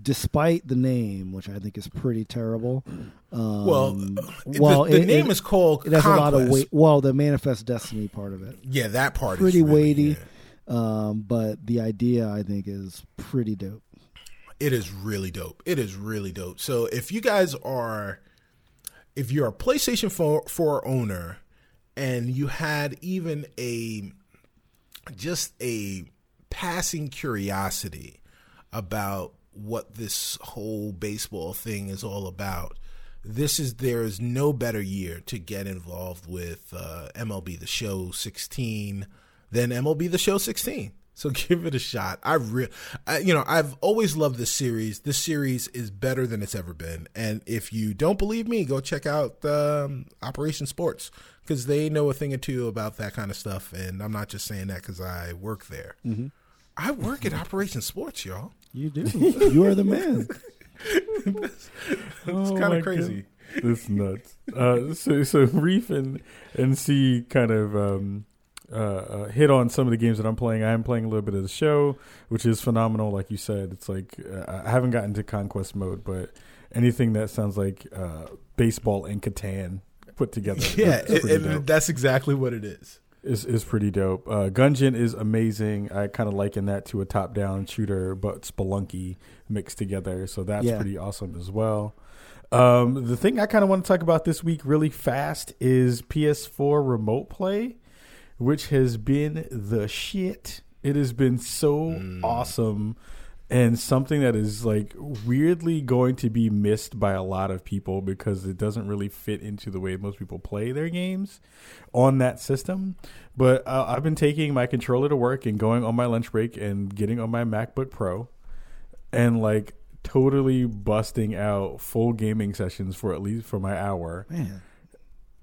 despite the name, which I think is pretty terrible. Name is called Conquest. It has a lot of weight. Well, the Manifest Destiny part of it. Yeah, that part pretty is pretty weighty. Yeah. But the idea, I think, is pretty dope. It is really dope. It is really dope. So if you guys are, if you're a PlayStation 4 owner, and you had even a passing curiosity about what this whole baseball thing is all about, there is no better year to get involved with MLB The Show 16 than MLB The Show 16. So give it a shot. I've always loved this series. This series is better than it's ever been. And if you don't believe me, go check out Operation Sports, because they know a thing or two about that kind of stuff. And I'm not just saying that because I work there. Mm-hmm. I work at Operation Sports, y'all. You do. You are the man. It's kind of crazy. God. That's nuts. So Reef and C kind of... hit on some of the games that I'm playing. I am playing a little bit of The Show, which is phenomenal. Like you said, it's like I haven't gotten to conquest mode, but anything that sounds like baseball and Catan put together. Yeah, that's exactly what it is. Is pretty dope. Gungeon is amazing. I kind of liken that to a top-down shooter, but Spelunky mixed together. So that's pretty awesome as well. The thing I kind of want to talk about this week really fast is PS4 Remote Play, which has been the shit. It has been so awesome, and something that is like weirdly going to be missed by a lot of people because it doesn't really fit into the way most people play their games on that system. But I've been taking my controller to work and going on my lunch break and getting on my MacBook Pro and like totally busting out full gaming sessions for my hour. Man.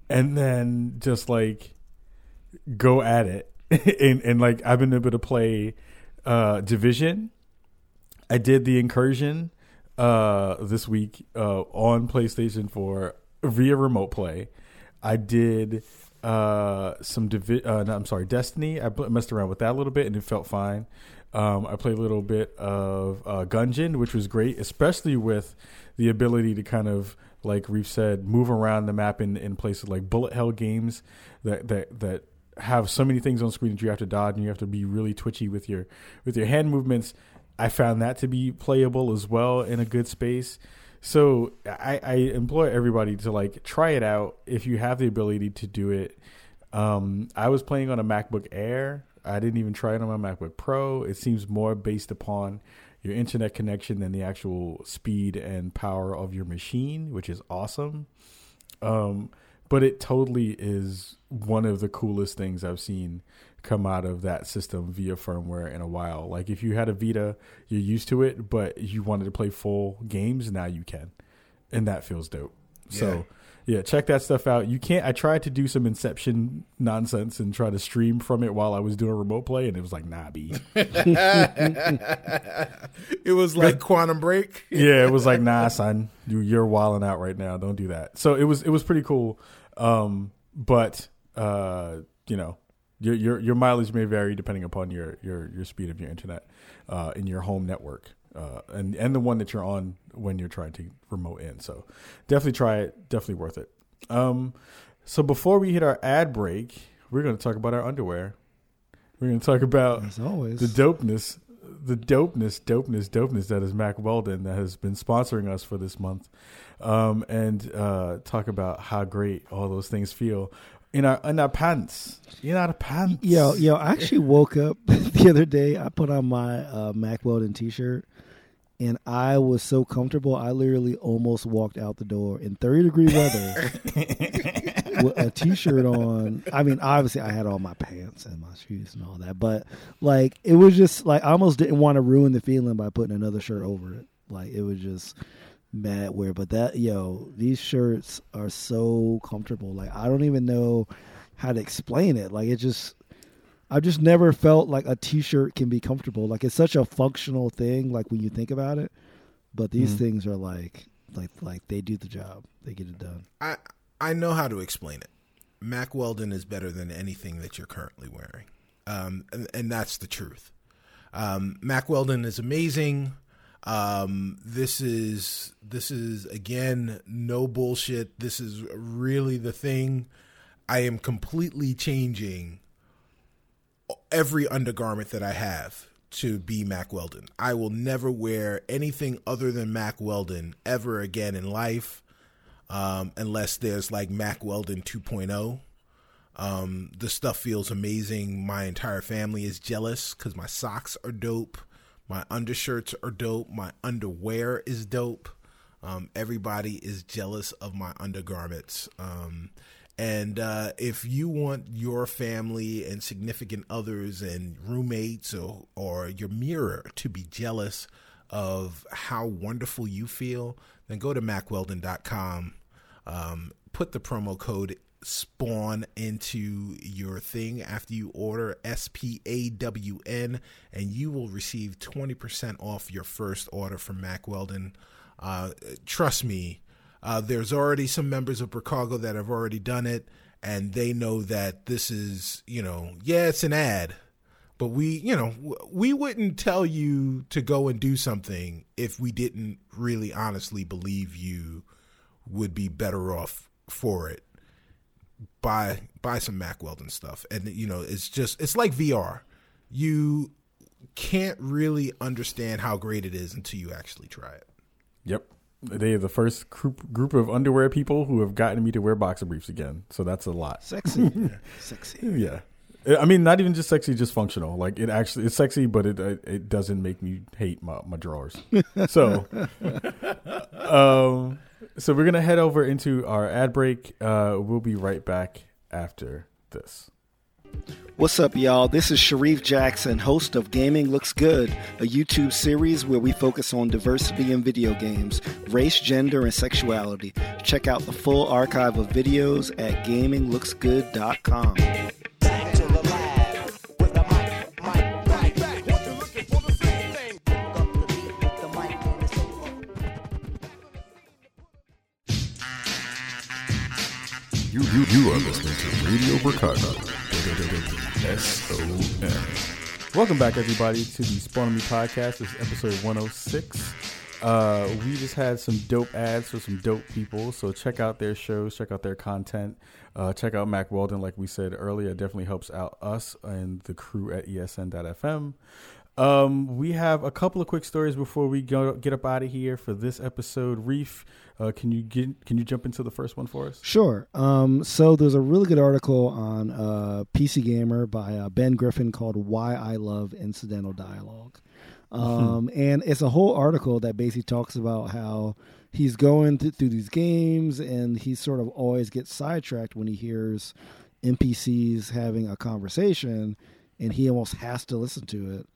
And then just like go at it. and like I've been able to play Division. I did the Incursion this week on PlayStation 4 via Remote Play. I did Destiny. I messed around with that a little bit and it felt fine. I played a little bit of Gungeon, which was great, especially with the ability to kind of, like Reef said, move around the map in places like bullet hell games that have so many things on screen that you have to dodge and you have to be really twitchy with your hand movements. I found that to be playable as well in a good space. So I implore everybody to like try it out if you have the ability to do it. I was playing on a MacBook Air. I didn't even try it on my MacBook Pro. It seems more based upon your internet connection than the actual speed and power of your machine, which is awesome. But it totally is one of the coolest things I've seen come out of that system via firmware in a while. Like if you had a Vita, you're used to it, but you wanted to play full games, now you can. And that feels dope. Yeah. So yeah, check that stuff out. I tried to do some Inception nonsense and try to stream from it while I was doing Remote Play, and it was like, nah, B. It was like Quantum Break. Yeah, it was like, nah, son, you're wilding out right now. Don't do that. So it was pretty cool. Your mileage may vary depending upon your speed of your internet in your home network. and the one that you're on when you're trying to remote in. So definitely try it. Definitely worth it. So before we hit our ad break, we're going to talk about our underwear. We're going to talk about, as always, the dopeness that is Mac Weldon, that has been sponsoring us for this month, and talk about how great all those things feel in our pants. Yo, I actually woke up the other day. I put on my Mac Weldon t-shirt, and I was so comfortable, I literally almost walked out the door in 30-degree weather with a t-shirt on. I mean, obviously, I had all my pants and my shoes and all that, but like, it was just like, I almost didn't want to ruin the feeling by putting another shirt over it. Like, it was just mad weird. But these shirts are so comfortable. Like, I don't even know how to explain it. Like, it just, I've just never felt like a t-shirt can be comfortable. Like, it's such a functional thing, like, when you think about it. But these things are like they do the job. They get it done. I know how to explain it. Mac Weldon is better than anything that you're currently wearing. And that's the truth. Mac Weldon is amazing. This is again, no bullshit. This is really the thing. I am completely changing every undergarment that I have to be Mac Weldon. I will never wear anything other than Mac Weldon ever again in life, unless there's like Mac Weldon 2.0. The stuff feels amazing. My entire family is jealous because my socks are dope. My undershirts are dope. My underwear is dope. Everybody is jealous of my undergarments. And if you want your family and significant others and roommates or your mirror to be jealous of how wonderful you feel, then go to MacWeldon.com. Put the promo code SPAWN into your thing after you order, SPAWN, and you will receive 20% off your first order from Mac Weldon. Trust me. There's already some members of Bricago that have already done it, and they know that this is, it's an ad, but we wouldn't tell you to go and do something if we didn't really honestly believe you would be better off for it. Buy some Mac Weldon stuff. And, it's like VR. You can't really understand how great it is until you actually try it. Yep. They are the first group of underwear people who have gotten me to wear boxer briefs again. So that's a lot. Sexy. Sexy. Yeah. I mean, not even just sexy, just functional. Like, it actually, it's sexy, but it doesn't make me hate my drawers. So, so we're going to head over into our ad break. We'll be right back after this. What's up, y'all? This is Sharif Jackson, host of Gaming Looks Good, a YouTube series where we focus on diversity in video games, race, gender, and sexuality. Check out the full archive of videos at GamingLooksGood.com. Back to the lab with the mic. Back. What you looking for, the same thing. With the mic. You are listening to Radio Bricago. S-O-M. Welcome back, everybody, to the Spawn On Me podcast. This is episode 106. We just had some dope ads for some dope people, so check out their shows, check out their content, check out Mac Weldon, like we said earlier. It definitely helps out us and the crew at ESN.fm. We have a couple of quick stories before we get up out of here for this episode. Reef, can you jump into the first one for us? Sure. So there's a really good article on PC Gamer by Ben Griffin called "Why I Love Incidental Dialogue," and it's a whole article that basically talks about how he's going through these games and he sort of always gets sidetracked when he hears NPCs having a conversation, and he almost has to listen to it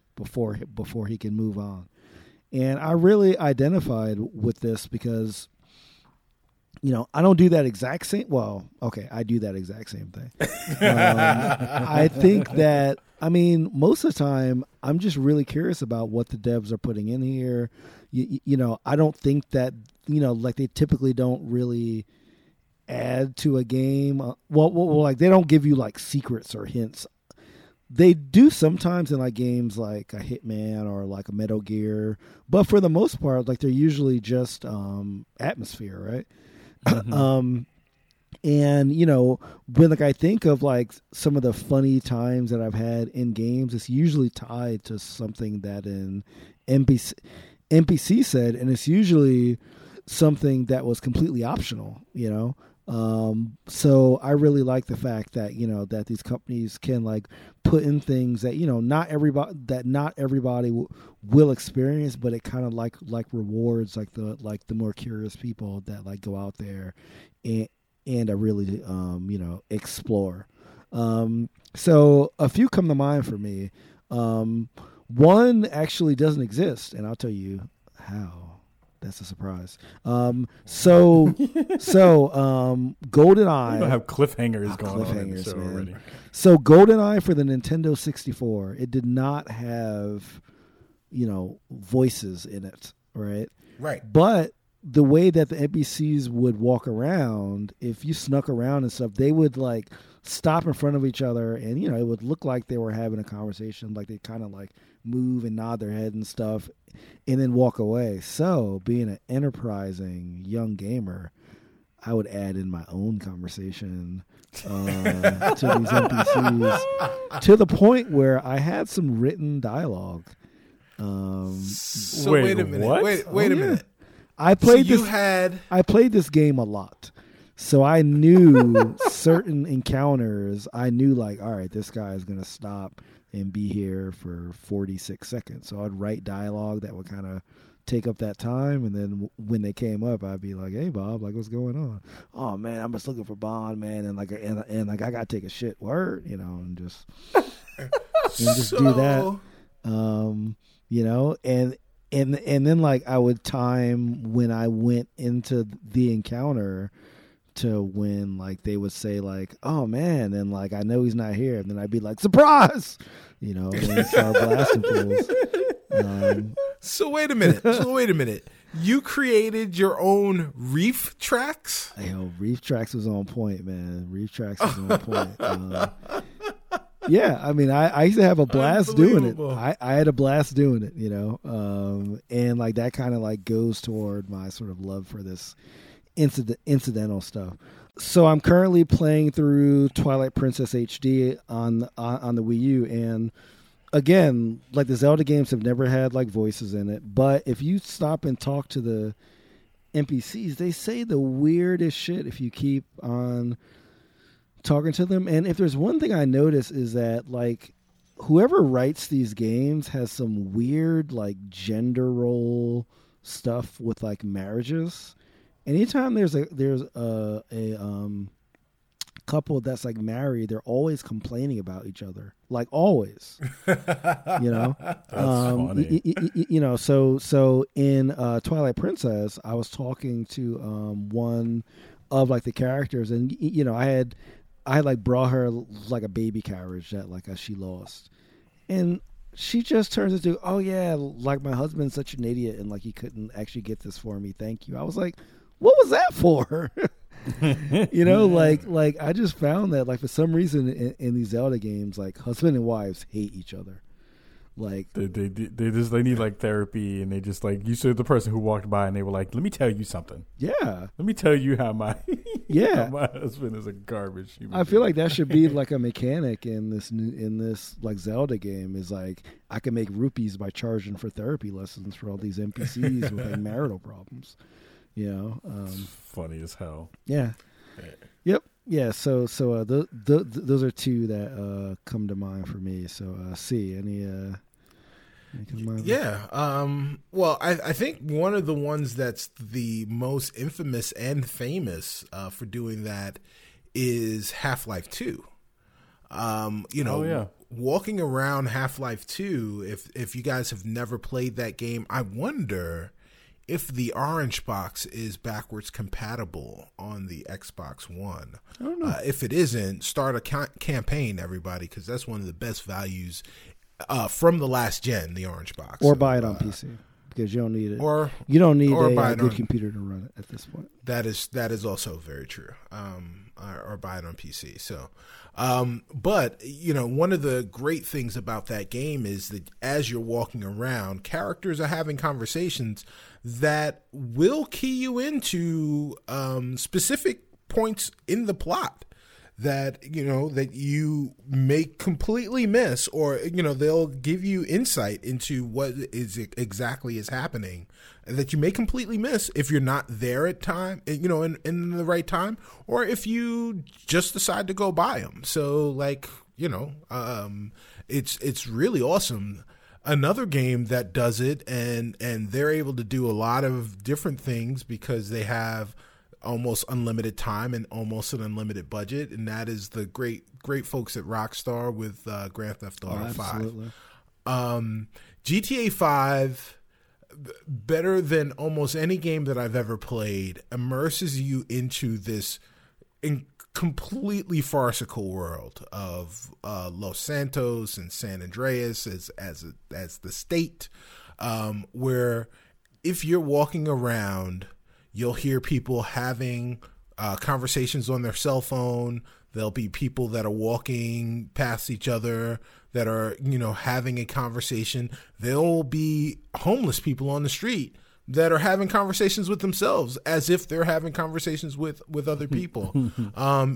before he can move on. And I really identified with this because, I don't do that exact same. Well, okay, I do that exact same thing. I think that, most of the time, I'm just really curious about what the devs are putting in here. I don't think that, like, they typically don't really add to a game. Well, like, they don't give you like secrets or hints They do sometimes in like games like a Hitman or like a Metal Gear, but for the most part, like they're usually just atmosphere, right? Mm-hmm. And you know, when like I think of like some of the funny times that I've had in games, it's usually tied to something that an NPC said, and it's usually something that was completely optional, you know. So I really like the fact that, you know, that these companies can like put in things that, you know, not everybody will experience, but it kind of like rewards like the more curious people that like go out there and really, you know, explore. So a few come to mind for me. One actually doesn't exist, and I'll tell you how. That's a surprise. GoldenEye. You don't have cliffhangers going on in the show already. So GoldenEye for the Nintendo 64, it did not have, you know, voices in it, right? Right. But the way that the NPCs would walk around, if you snuck around and stuff, they would like stop in front of each other, and you know, it would look like they were having a conversation, like they kind of like move and nod their head and stuff, and then walk away. So being an enterprising young gamer, I would add in my own conversation to these NPCs to the point where I had some written dialogue. So wait a minute. What? Wait a minute. I played this game a lot. So I knew certain encounters. I knew like, all right, this guy is going to stop and be here for 46 seconds. So I'd write dialogue that would kind of take up that time. And then when they came up, I'd be like, hey, Bob, like, what's going on? Oh, man, I'm just looking for Bond, man. And I got to take a shit word, you know, and just do that. You know, and then like I would time when I went into the encounter to when like they would say like, oh man, and like I know he's not here, and then I'd be like, surprise, you know, and start blasting pools. So wait a minute. You created your own Reef Tracks? I know, Reef Tracks was on point, man. Reef Tracks was on point. Yeah, I mean, I used to have a blast doing it. I had a blast doing it, you know, and like that kind of like goes toward my sort of love for this incidental stuff. So I'm currently playing through Twilight Princess HD on the Wii U, and again, like the Zelda games have never had like voices in it, but if you stop and talk to the NPCs, they say the weirdest shit if you keep on talking to them. And if there's one thing I notice is that like whoever writes these games has some weird like gender role stuff with like marriages. Anytime there's a couple that's like married, they're always complaining about each other, like always, you know. That's funny. You know, so in Twilight Princess, I was talking to one of like the characters, and you know, I had like brought her like a baby carriage that like she lost, and she just turns into, oh yeah, like my husband's such an idiot and like he couldn't actually get this for me, thank you. I was like, what was that for? You know, like I just found that like for some reason in these Zelda games, like husband and wives hate each other. Like they need like therapy, and they just like, you said the person who walked by and they were like, let me tell you something. Yeah. Let me tell you how my how my husband is a garbage human being. I feel like that should be like a mechanic in this like Zelda game, is like I can make rupees by charging for therapy lessons for all these NPCs with like marital problems. You know, it's funny as hell. Yeah. Right. Yep. Yeah, so those are two that come to mind for me. So see any come to mind? Yeah. Well, I think one of the ones that's the most infamous and famous for doing that is Half-Life 2. You know, walking around Half-Life 2. If you guys have never played that game, I wonder if the Orange Box is backwards compatible on the Xbox One. I don't know. If it isn't, start a campaign, everybody, because that's one of the best values from the last gen, the Orange Box. Or buy it on PC. because you don't need it. Or you don't need a good computer to run it at this point. That is also very true. Or buy it on PC. So, but you know, one of the great things about that game is that as you're walking around, characters are having conversations that will key you into specific points in the plot that, you know, that you may completely miss, or, you know, they'll give you insight into what is exactly is happening that you may completely miss if you're not there at time, you know, in the right time, or if you just decide to go buy them. So, like, you know, it's really awesome. Another game that does it, and they're able to do a lot of different things because they have almost unlimited time and almost an unlimited budget, and that is the great folks at Rockstar with Grand Theft Auto V. GTA 5, better than almost any game that I've ever played, immerses you into this completely farcical world of Los Santos and San Andreas as the state, where if you're walking around, you'll hear people having conversations on their cell phone. There'll be people that are walking past each other that are, you know, having a conversation. There'll be homeless people on the street that are having conversations with themselves as if they're having conversations with other people.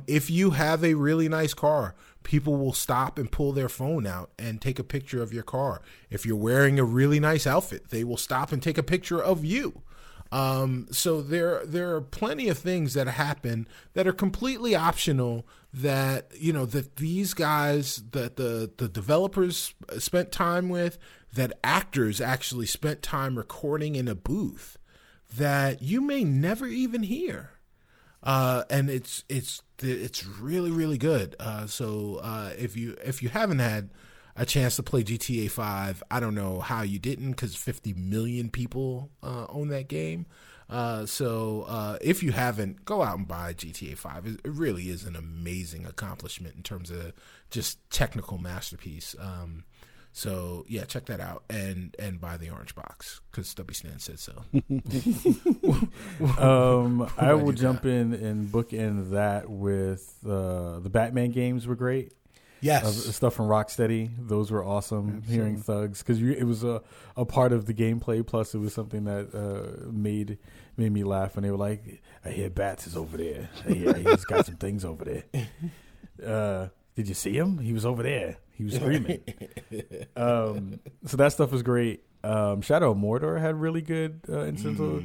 If you have a really nice car, people will stop and pull their phone out and take a picture of your car. If you're wearing a really nice outfit, they will stop and take a picture of you. So there are plenty of things that happen that are completely optional that, you know, that these guys, that the developers spent time with, that actors actually spent time recording in a booth that you may never even hear. And it's really, really good. So if you haven't had a chance to play GTA 5, I don't know how you didn't, because 50 million people own that game. So if you haven't, go out and buy GTA 5. It really is an amazing accomplishment in terms of just technical masterpiece. So yeah, check that out and buy the Orange Box because Stubby Stan said so. I will jump in and bookend that with the Batman games were great. Yes, stuff from Rocksteady. Those were awesome. Absolutely. Hearing thugs, because it was a part of the gameplay. Plus, it was something that made me laugh when they were like, "I hear Bats is over there. He's got some things over there. Did you see him? He was over there. He was screaming." So that stuff was great. Shadow of Mordor had really good incidental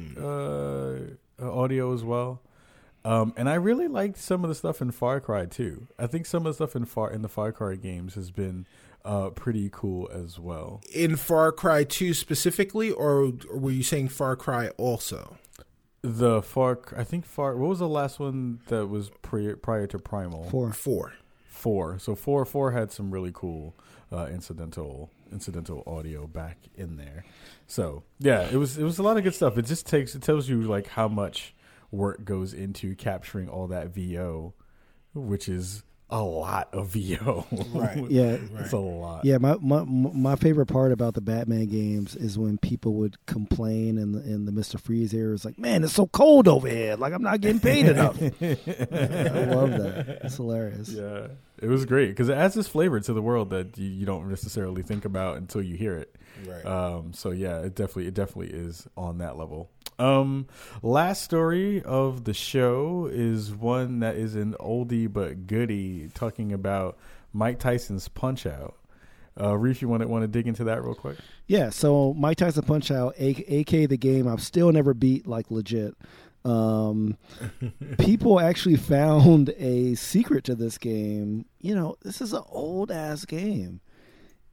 audio as well. And I really liked some of the stuff in Far Cry too. I think some of the stuff in the Far Cry games has been pretty cool as well. In Far Cry 2 specifically, or were you saying Far Cry also? What was the last one that was prior to Primal? Four. So 4 had some really cool incidental audio back in there. So yeah, it was a lot of good stuff. It tells you like how much work goes into capturing all that VO, which is a lot of VO. Right. Yeah. It's a lot. Yeah. My favorite part about the Batman games is when people would complain in the Mr. Freeze era. It's like, man, it's so cold over here. Like, I'm not getting paid enough. I love that. It's hilarious. Yeah. It was great because it adds this flavor to the world that you don't necessarily think about until you hear it. Right. So yeah, it definitely is on that level. Last story of the show is one that is an oldie but goodie, talking about Mike Tyson's Punch-Out. Reef, you want to dig into that real quick? Yeah, so Mike Tyson's Punch-Out, aka the game I've still never beat, like legit. People actually found a secret to this game. You know, this is an old-ass game.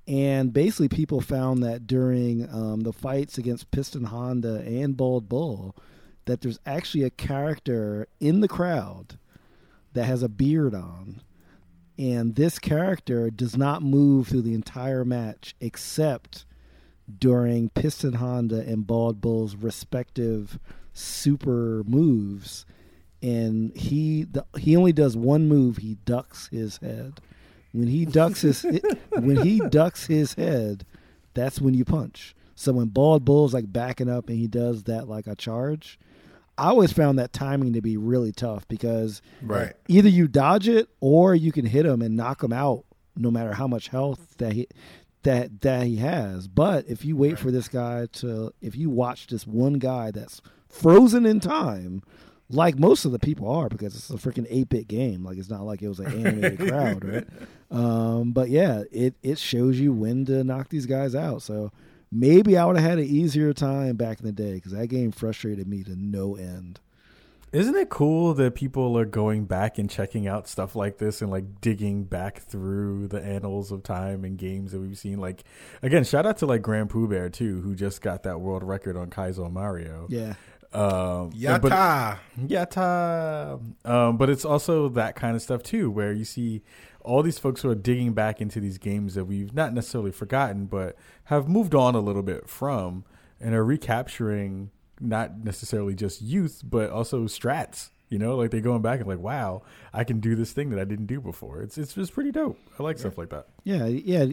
And basically people found that during the fights against Piston Honda and Bald Bull, that there's actually a character in the crowd that has a beard on. And this character does not move through the entire match except during Piston Honda and Bald Bull's respective super moves. And he only does one move. He ducks his head. When he ducks his head, that's when you punch. So when Bald Bull's like backing up and he does that like a charge, I always found that timing to be really tough because either you dodge it or you can hit him and knock him out no matter how much health that he has. But if you wait for this guy to, if you watch this one guy that's frozen in time, like most of the people are, because it's a freaking 8-bit game. Like, it's not like it was an animated crowd, right? But yeah, it shows you when to knock these guys out. So maybe I would have had an easier time back in the day because that game frustrated me to no end. Isn't it cool that people are going back and checking out stuff like this and like digging back through the annals of time and games that we've seen? Like, again, shout out to like Grand Pooh Bear too, who just got that world record on Kaizo Mario. Yeah. But it's also that kind of stuff too, where you see all these folks who are digging back into these games that we've not necessarily forgotten, but have moved on a little bit from, and are recapturing not necessarily just youth, but also strats. You know, like they're going back and like, wow, I can do this thing that I didn't do before. It's just pretty dope. I like stuff like that. Yeah.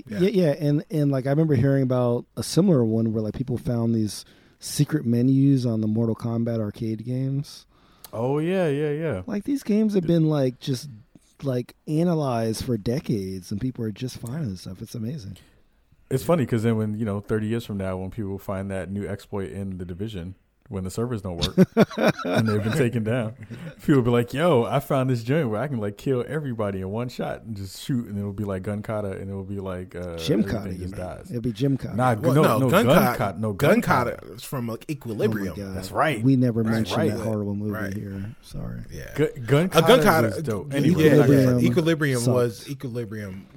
And like I remember hearing about a similar one where like people found these secret menus on the Mortal Kombat arcade games. Oh yeah. Like these games have been like just like analyzed for decades, and people are just finding this stuff. It's amazing. It's funny because then when 30 years from now, when people find that new exploit in The Division, when the servers don't work and they've been taken down, people will be like, "Yo, I found this joint where I can like kill everybody in one shot and just shoot," and it'll be like Gunkata, and it'll be like Jimkata just dies. It'll be Jimkata. Gunkata is from Equilibrium. Oh, that's right. We never mentioned that horrible movie here. Sorry. Yeah. Gunkata is dope. Anyway, Equilibrium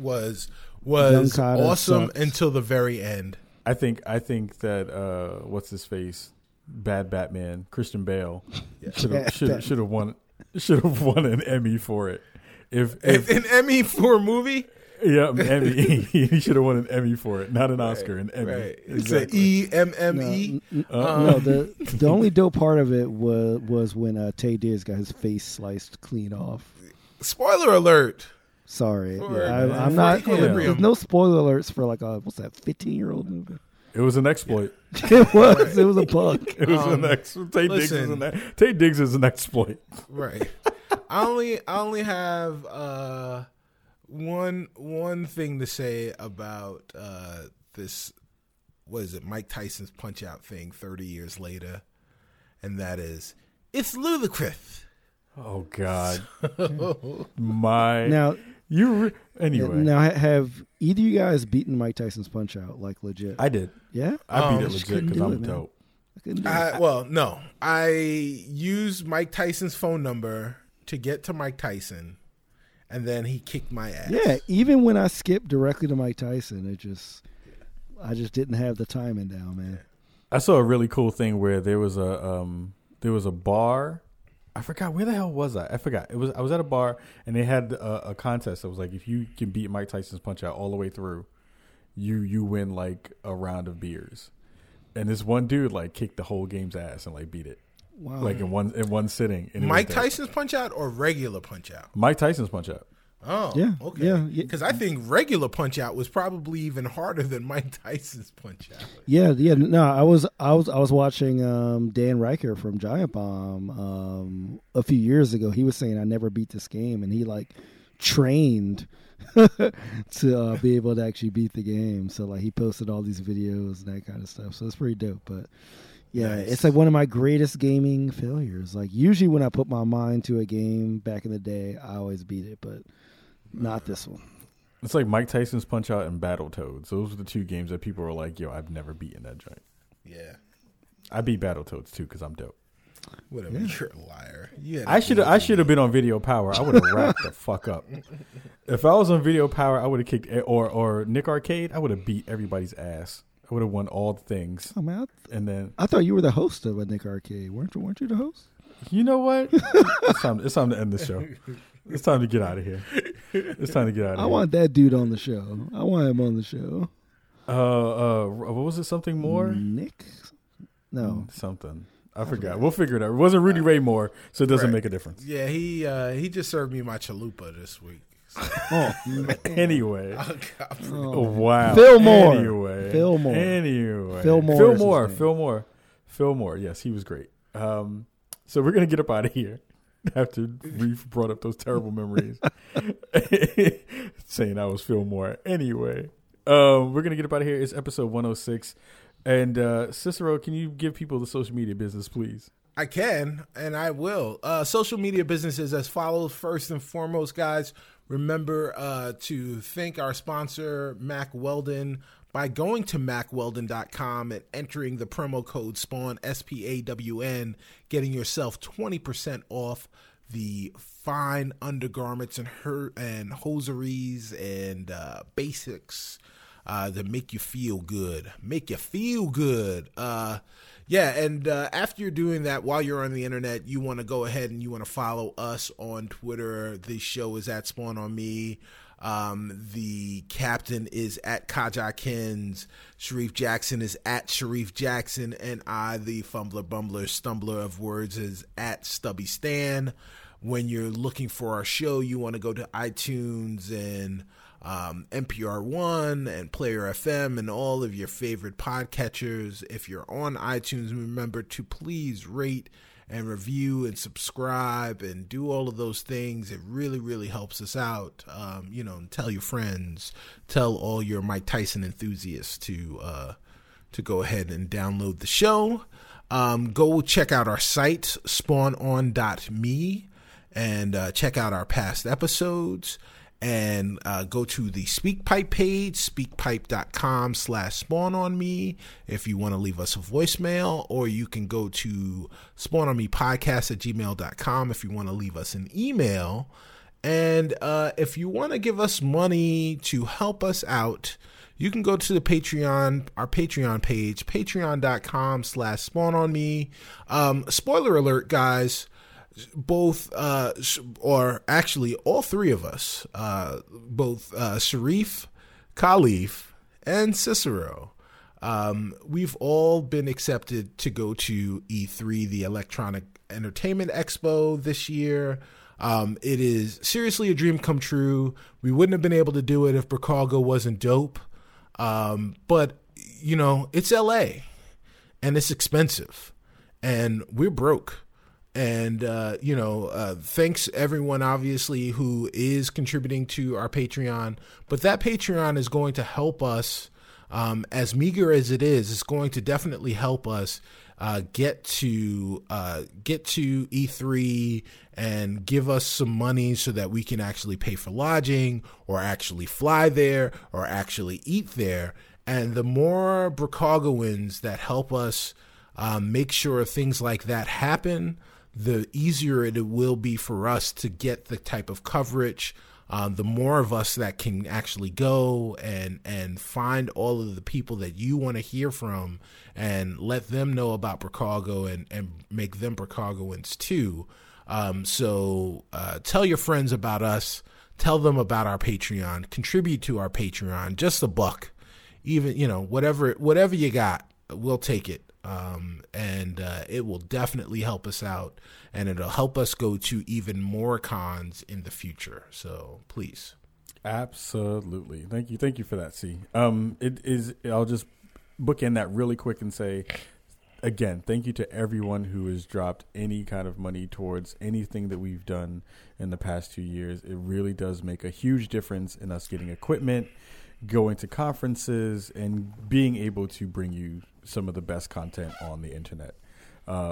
was awesome until the very end. I think that what's his face? Bad Batman, Christian Bale should have won an Emmy for it. If an Emmy for a movie? Yeah, an Emmy. He should have won an Emmy for it, not an Oscar, an Emmy. Right. Exactly. It's an EMME. No, the only dope part of it was when Tay Diggs got his face sliced clean off. Spoiler alert. Sorry, I'm not. There's no spoiler alerts for like a 15-year-old movie. It was an exploit. It was a bug. It was an exploit. Tay Diggs is an exploit. Right. I only have one thing to say about this. What is it? Mike Tyson's Punch-Out thing 30 years later, and that is, it's ludicrous. Oh God. My now. Anyway. Now, have either you guys beaten Mike Tyson's Punch-Out, like, legit? I did. Yeah? I beat it legit because I'm dope. No. I used Mike Tyson's phone number to get to Mike Tyson, and then he kicked my ass. Yeah, even when I skipped directly to Mike Tyson, I just didn't have the timing down, man. I saw a really cool thing where there was a bar. I forgot where the hell was I? I forgot. I was at a bar and they had a contest that was like, if you can beat Mike Tyson's Punch-Out all the way through, you win like a round of beers. And this one dude like kicked the whole game's ass and like beat it. Wow. Like in one sitting. And Mike Tyson's Punch-Out or regular Punch-Out? Mike Tyson's Punch-Out. Oh, yeah. Okay. Yeah, because I think regular Punch-Out was probably even harder than Mike Tyson's Punch-Out. Yeah. No, I was watching Dan Riker from Giant Bomb a few years ago. He was saying, "I never beat this game," and he like trained to be able to actually beat the game. So like he posted all these videos and that kind of stuff. So it's pretty dope. But yeah, nice. It's like one of my greatest gaming failures. Like usually when I put my mind to a game back in the day, I always beat it, but not this one. It's like Mike Tyson's Punch-Out and Battletoads. Those were the two games that people were like, "Yo, I've never beaten that joint." Yeah, I beat Battletoads too because I'm dope. Whatever, you're a liar. I should have been on Video Power. I would have wrapped the fuck up. If I was on Video Power, I would have kicked or Nick Arcade. I would have beat everybody's ass. I would have won all the things. Oh man! I thought you were the host of a Nick Arcade. Weren't you the host? You know what? It's time to end the show. It's time to get out of here. I want that dude on the show. I want him on the show. What was it? Something more? Nick? No. Something. I forgot. We'll figure it out. It wasn't Rudy Ray Moore, so it doesn't make a difference. Yeah, he just served me my chalupa this week. Oh, man. Anyway. Oh, wow. Phil Moore. Yes, he was great. So we're going to get up out of here after Reef brought up those terrible memories saying I was Phil Moore. Anyway, we're going to get up out of here. It's episode 106. And Cicero, can you give people the social media business, please? I can, and I will. Social media business is as follows. First and foremost, guys, remember to thank our sponsor, Mac Weldon, by going to MacWeldon.com and entering the promo code SPAWN, S-P-A-W-N, getting yourself 20% off the fine undergarments and hosieries and basics that make you feel good. Yeah, and after you're doing that, while you're on the internet, you want to go ahead and you want to follow us on Twitter. The show is at Spawn On Me. The captain is at Kajakins. Sharif Jackson is at Sharif Jackson. And I, the fumbler, bumbler, stumbler of words, is at Stubby Stan. When you're looking for our show, you want to go to iTunes and NPR One and Player FM and all of your favorite podcatchers. If you're on iTunes, remember to please rate and review and subscribe and do all of those things. It really, really helps us out. Tell your friends, tell all your Mike Tyson enthusiasts to go ahead and download the show. Go check out our site, spawnon.me, and check out our past episodes. And go to the SpeakPipe page, speakpipe.com/spawnonme if you want to leave us a voicemail, or you can go to spawnonmepodcast@gmail.com if you want to leave us an email. And if you want to give us money to help us out, you can go to the Patreon, our Patreon page, patreon.com/spawnonme. Spoiler alert, guys. Both, or actually all three of us, both Sharif, Khalif, and Cicero, we've all been accepted to go to E3, the Electronic Entertainment Expo this year. It is seriously a dream come true. We wouldn't have been able to do it if Bricargo wasn't dope. But, you know, it's L.A. and it's expensive and we're broke. And, thanks everyone, obviously, who is contributing to our Patreon. But that Patreon is going to help us, as meager as it is, it's going to definitely help us get to E3 and give us some money so that we can actually pay for lodging or actually fly there or actually eat there. And the more Bricargoans that help us make sure things like that happen, the easier it will be for us to get the type of coverage. The more of us that can actually go and find all of the people that you want to hear from and let them know about Bricargo and make them Bricargoans too. So tell your friends about us. Tell them about our Patreon. Contribute to our Patreon. Just a buck. Even, whatever you got, we'll take it. And it will definitely help us out, and it'll help us go to even more cons in the future. So please. Absolutely. Thank you for that, C. I'll just bookend that really quick and say, again, thank you to everyone who has dropped any kind of money towards anything that we've done in the past 2 years. It really does make a huge difference in us getting equipment, going to conferences, and being able to bring you some of the best content on the internet.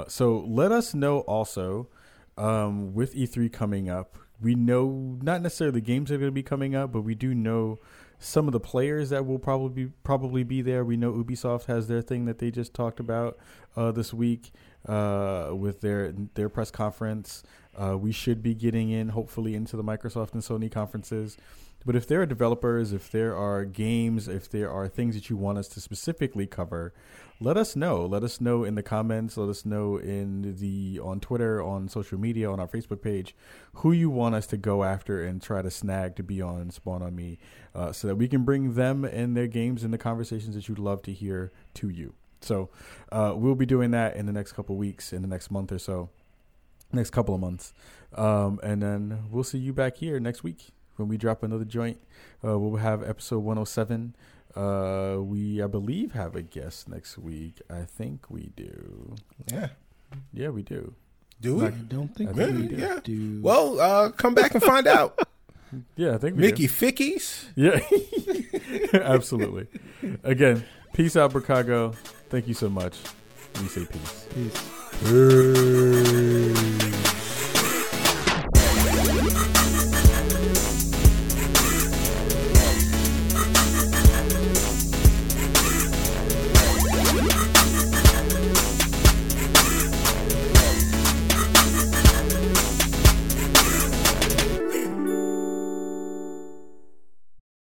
So let us know also, with E3 coming up, we know not necessarily the games are going to be coming up, but we do know some of the players that will probably be there. We know Ubisoft has their thing that they just talked about this week with their press conference. We should be getting in, hopefully, into the Microsoft and Sony conferences. But if there are developers, if there are games, if there are things that you want us to specifically cover, let us know. Let us know in the comments. Let us know on Twitter, on social media, on our Facebook page, who you want us to go after and try to snag to be on Spawn On Me, so that we can bring them and their games and the conversations that you'd love to hear to you. So we'll be doing that in the next couple of weeks, in the next month or so, next couple of months. And then we'll see you back here next week. when we drop another joint, we'll have episode 107. We, I believe, have a guest next week. I think we do. Yeah. Yeah, we do. Do we? I don't think we do. Yeah. Well, come back and find out. Yeah, I think we Mickey do. Fickies? Yeah. Absolutely. Again, peace out, Chicago. Thank you so much. We say peace. Peace.